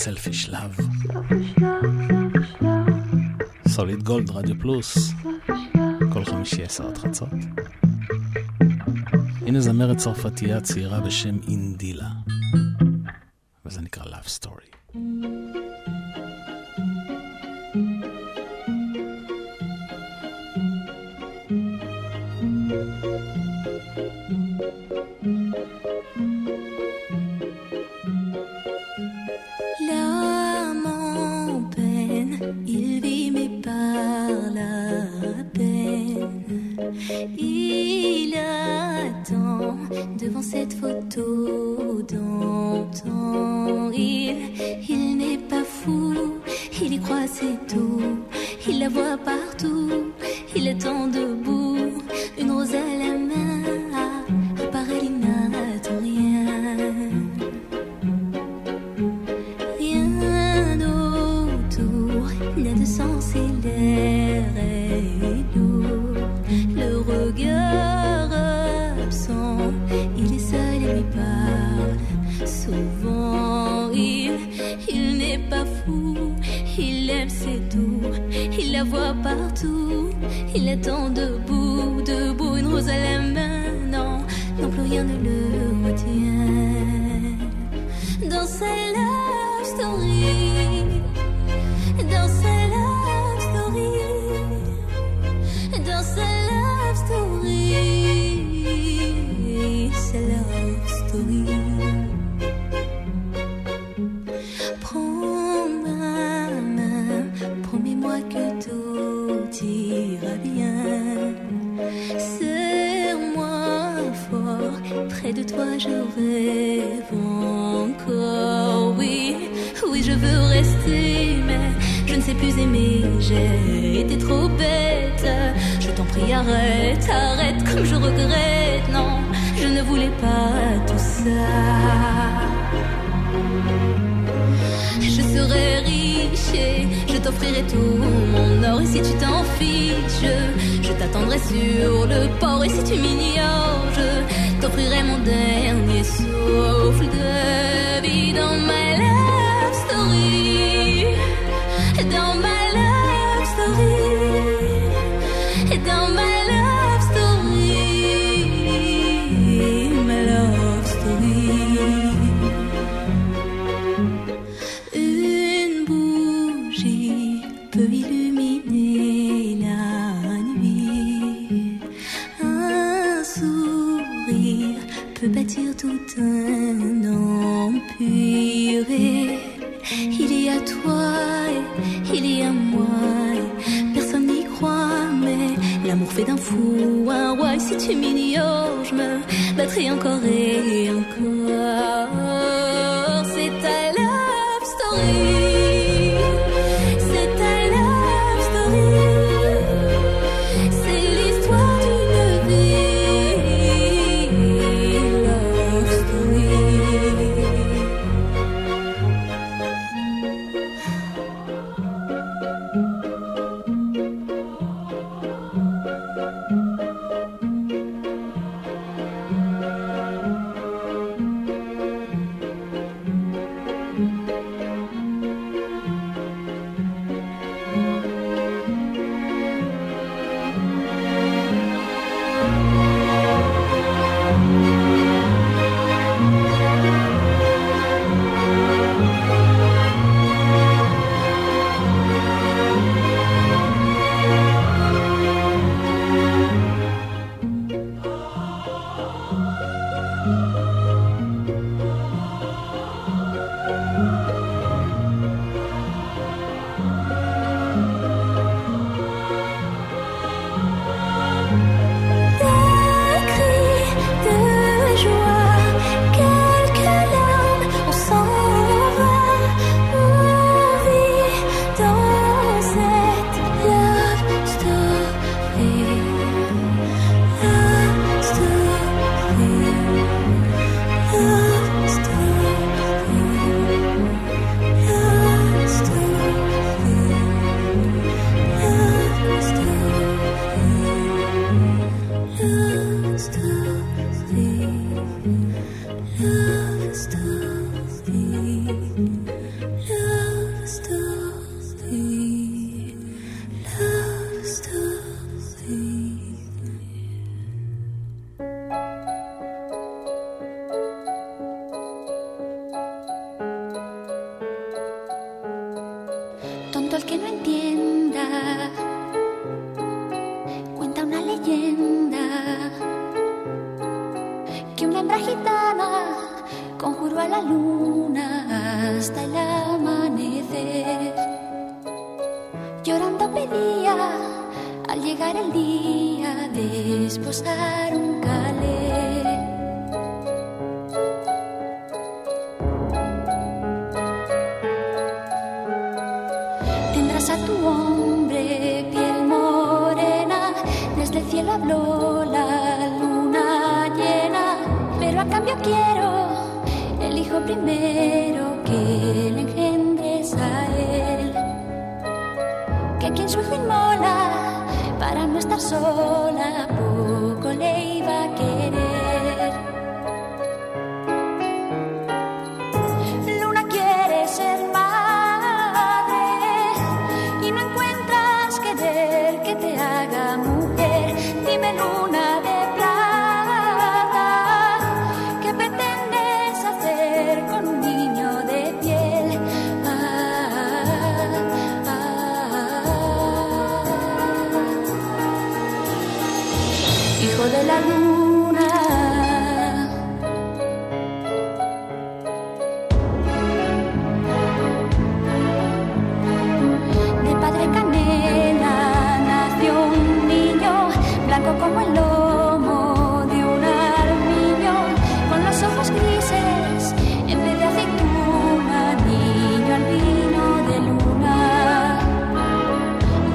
Selfish Love. סוליד גולד, רדיו פלוס, כל חמישי עשר עד חצות. הנה זמרת צרפתייה צעירה בשם אינדילה, וזה נקרא Love Story. Il attend devant cette photo d'antan. Il, il n'est pas fou, il y croit c'est tout. Il la voit partout, il attend debout. Une rose à la main, apparaît l'inattend rien. Rien autour n'a de sens et l'air est lourd. Le regard absent, il est seul et lui parle souvent. Il, il n'est pas fou, il aime ses doux. Il la voit partout, il attend debout, debout. Une rose à la main, non, non plus rien ne le retient. Dans sa love story, dans sa love story, dans sa story, c'est love story. Prends ma main, promets-moi que tout ira bien. Serre-moi fort, près de toi je rêve encore. Oui, oui je veux rester, mais je ne sais plus aimer, j'ai été trop bête. Je t'en prie, arrête, arrête, comme je regrette. Non, je ne voulais pas tout ça. Je serai riche et je t'offrirai tout mon or. Et si tu t'en fiches, je, je t'attendrai sur le port. Et si tu m'ignores, je t'offrirai mon dernier souffle de vie. Dans ma love story, dans ma love story, dans ma love story, ma love story. Une bougie peut illuminer la nuit. Un sourire peut bâtir tout un empire. Il est à toi, il est à moi, personne n'y croit, mais l'amour fait d'un fou un roi. Et si tu m'ignores, je me battrai encore et encore. C'est ta love story, c'est ta love story, c'est l'histoire d'une vie, love story. Love story. que no entienda, cuenta una leyenda que una hembra gitana conjuró a la luna hasta el amanecer. Llorando pedía al llegar el día de esposar un calé. Tendrás a tu hombre piel morena, desde el cielo habló la luna llena, pero a cambio quiero el hijo primero que le engendres a él, que quien su hijo inmola para no estar sola, poco le iba a querer. Luna quiere ser madre y no encuentras querer que te haga mujer. Dime, luna de plata, ¿qué pretendes hacer con un niño de piel? Hijo de la luna. De padre canela nació un niño blanco como el lomo de un armiño, con los ojos grises en vez de aceituna, niño albino de luna.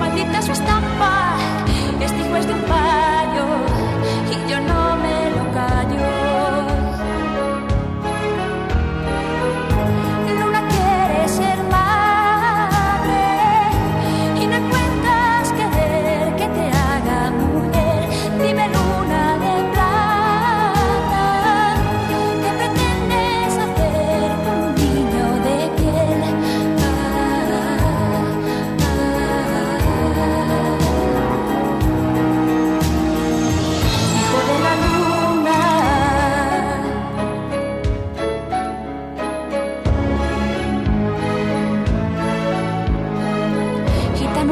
Maldita su estampa, este hijo es de un payo. Yo no me lo callo. Luna quiere ser madre y no encuentras querer que te haga mujer. Dime, luna de plata, ¿qué pretendes hacer con un niño de piel? Ah, ah, ah.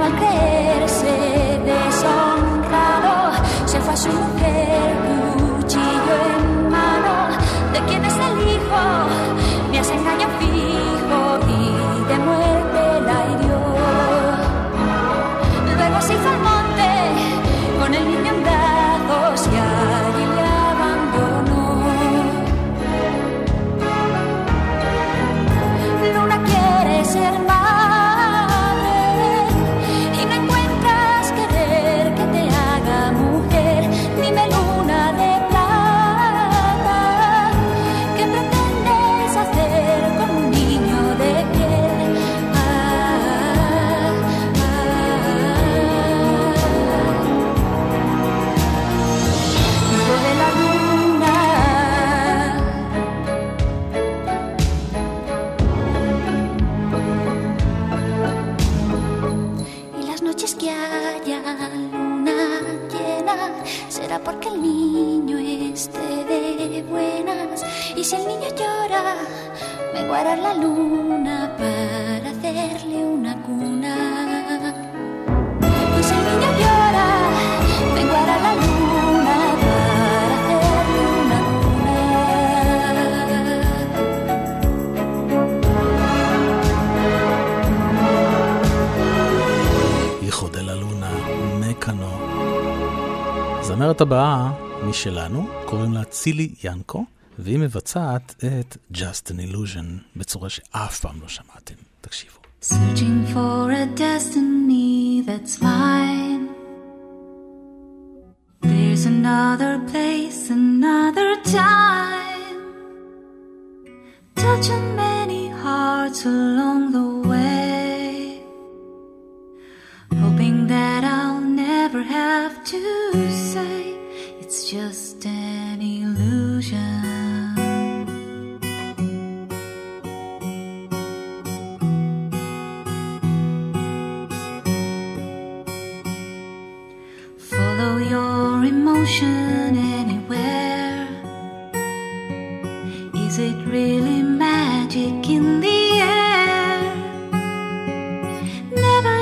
Al creerse deshonrado, se fue a su mujer, cuchillo en mano. ¿De quién es el hijo? Me hace engaño fijo y de muerte la hirió. Luego se hizo al monte con el niño en brazos y allí le abandonó. Luna quiere ser madre. Porque el niño esté de buenas, y si el niño llora, me guarda la luna para hacerle una cuna. Y si el niño llora, me guarda la luna para hacerle una cuna. Hijo de la Luna, Mecano. זמרת הבאה משלנו, קוראים לה צילי ינקו, והיא מבצעת את Just an Illusion בצורה שאף פעם לא שמעתם. תקשיבו. Searching for a destiny that's mine. There's another place, another time. Touching many hearts along the way. Hoping that I'll never have to say it's just an illusion. Follow your emotion anywhere. Is it really magic in the air? Never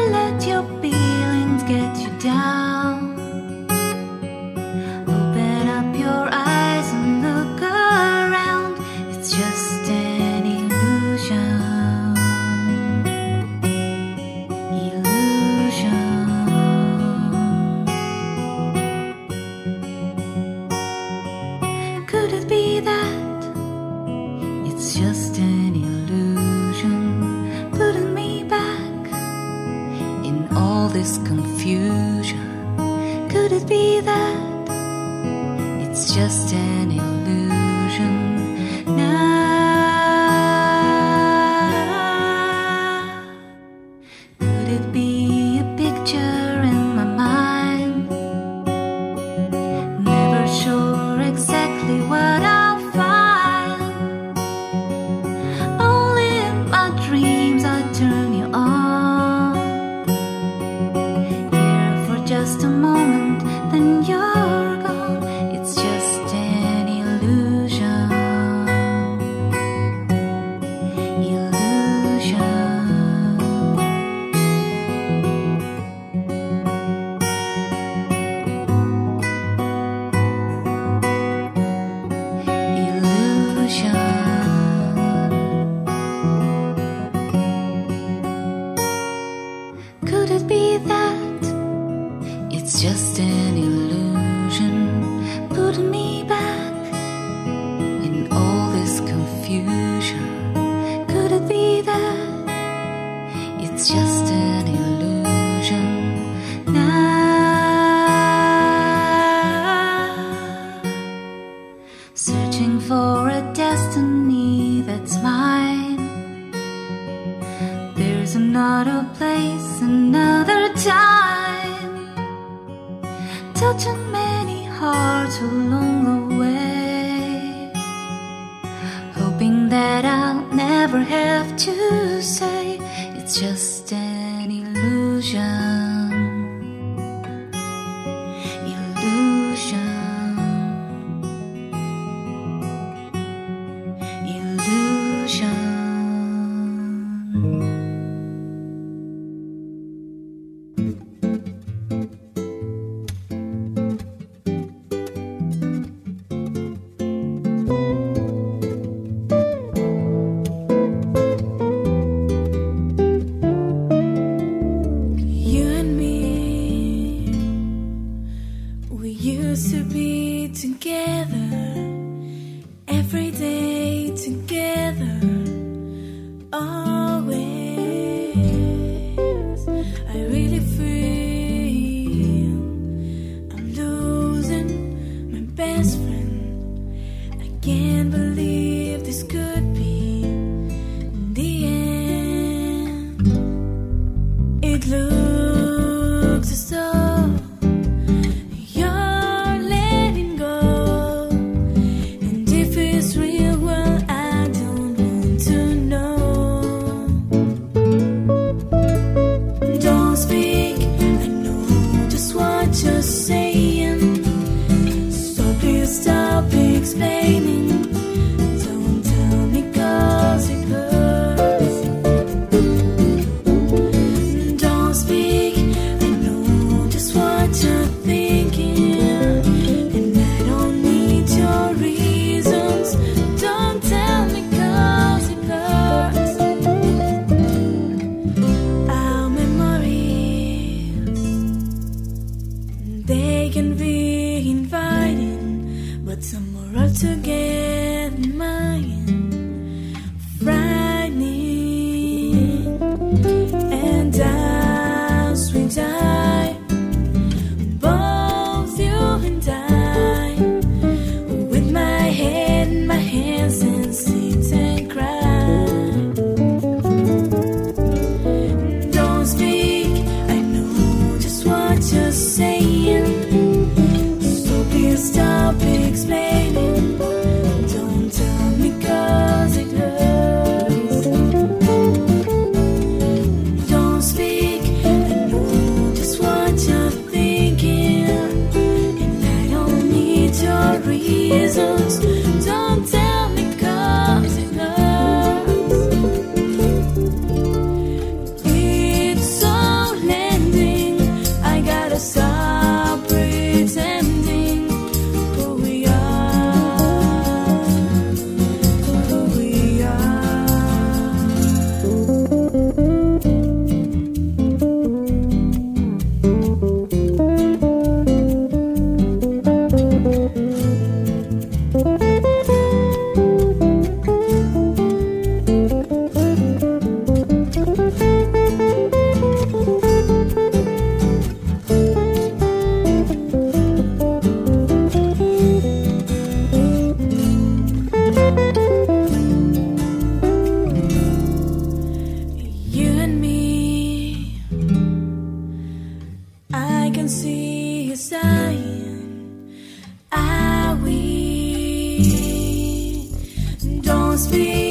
confusion. Could it be that it's just an illusion now? Searching for a destiny that's mine. There's another place, another time, touching many hearts along the way. That I'll never have to say, it's just an illusion. Illusion. Illusion. Don't speak.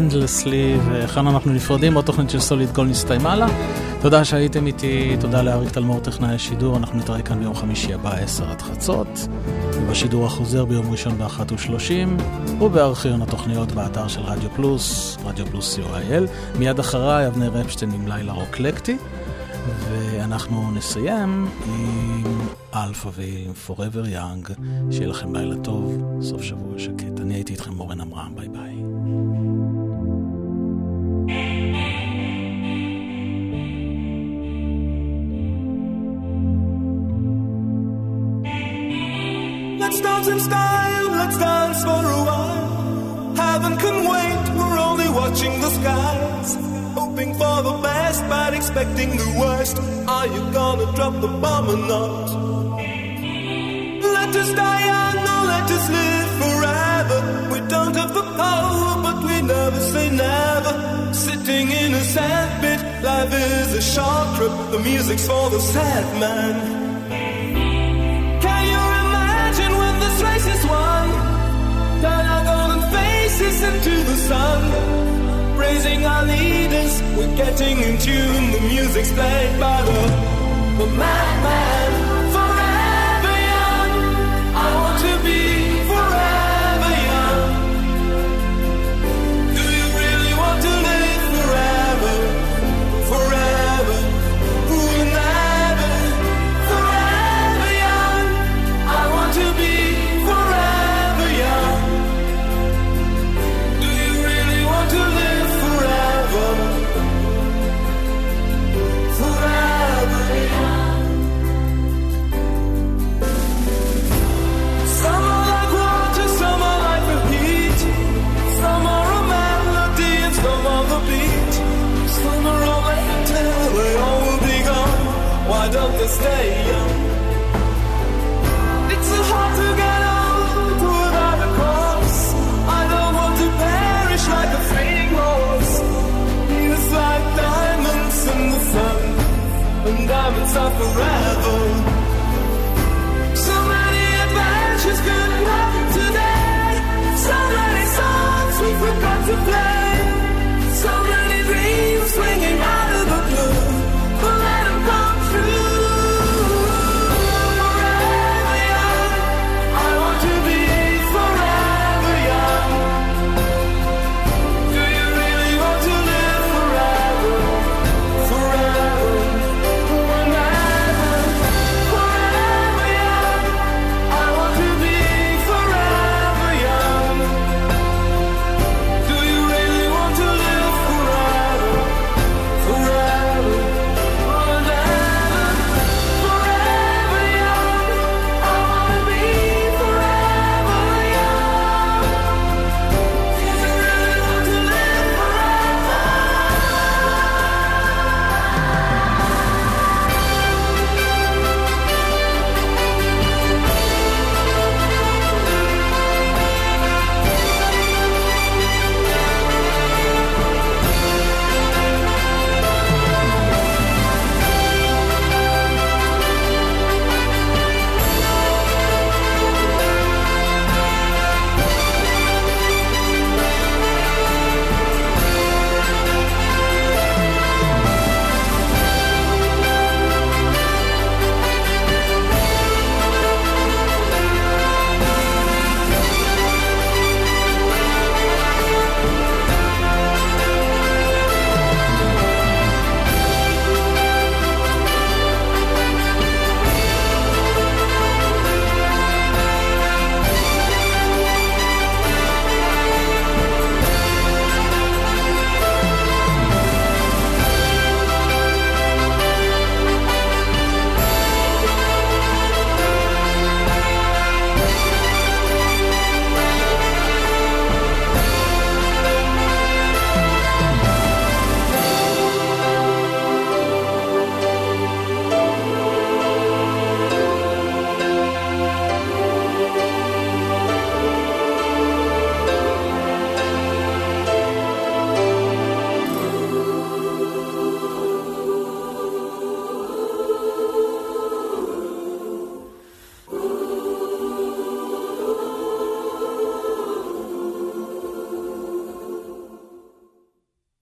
Endlessly, וכאן אנחנו נפרדים. עוד תוכנית של סוליד גולד נסתיימה לה. תודה שהייתם איתי, תודה לאריק תלמור טכנאי השידור. אנחנו נתראה כאן ביום חמישי הבא עשר עד חצות, ובשידור החוזר ביום ראשון באחת ושלושים, ובארכיון התוכניות באתר של רדיו פלוס, רדיו פלוס co.il. מיד אחריי אבנר רבשטיין עם לילה רוקלקטי, ואנחנו נסיים עם אלפא ועם Forever Young. שיהיה לכם לילה טוב, סוף שבוע שקט. אני הייתי איתכם אורן אמרם, ביי ביי. Let's dance in style, let's dance for a while. Heaven can wait, we're only watching the skies. Hoping for the best, but expecting the worst. Are you gonna drop the bomb or not? Let us die young, or let us live forever. We don't have the power, but we never say never. Sitting in a sandpit, life is a short trip. The music's for the sad man. Can you imagine when this race is won? Turn our golden faces into the sun. Raising our leaders, we're getting in tune. The music's played by the, the madman. Forever young, I want to be forever young. Do you really want to live forever? Forever, we'll never. Forever young, I want to be forever young. Do you really want to live? Forever young.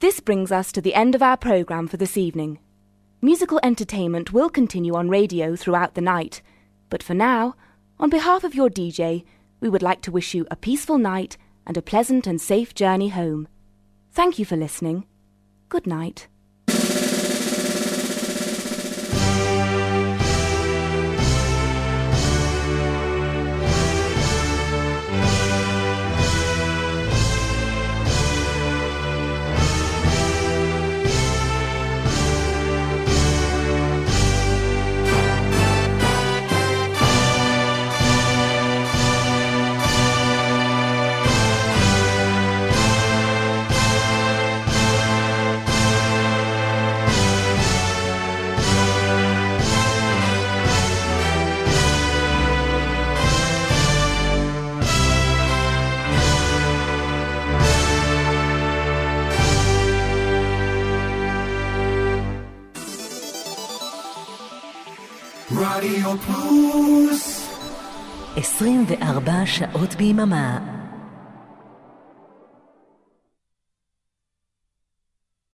This brings us to the end of our programme for this evening. Musical entertainment will continue on radio throughout the night, but for now, on behalf of your D J, we would like to wish you a peaceful night and a pleasant and safe journey home. Thank you for listening. Good night. Radio Plus עשרים וארבע שעות ביממה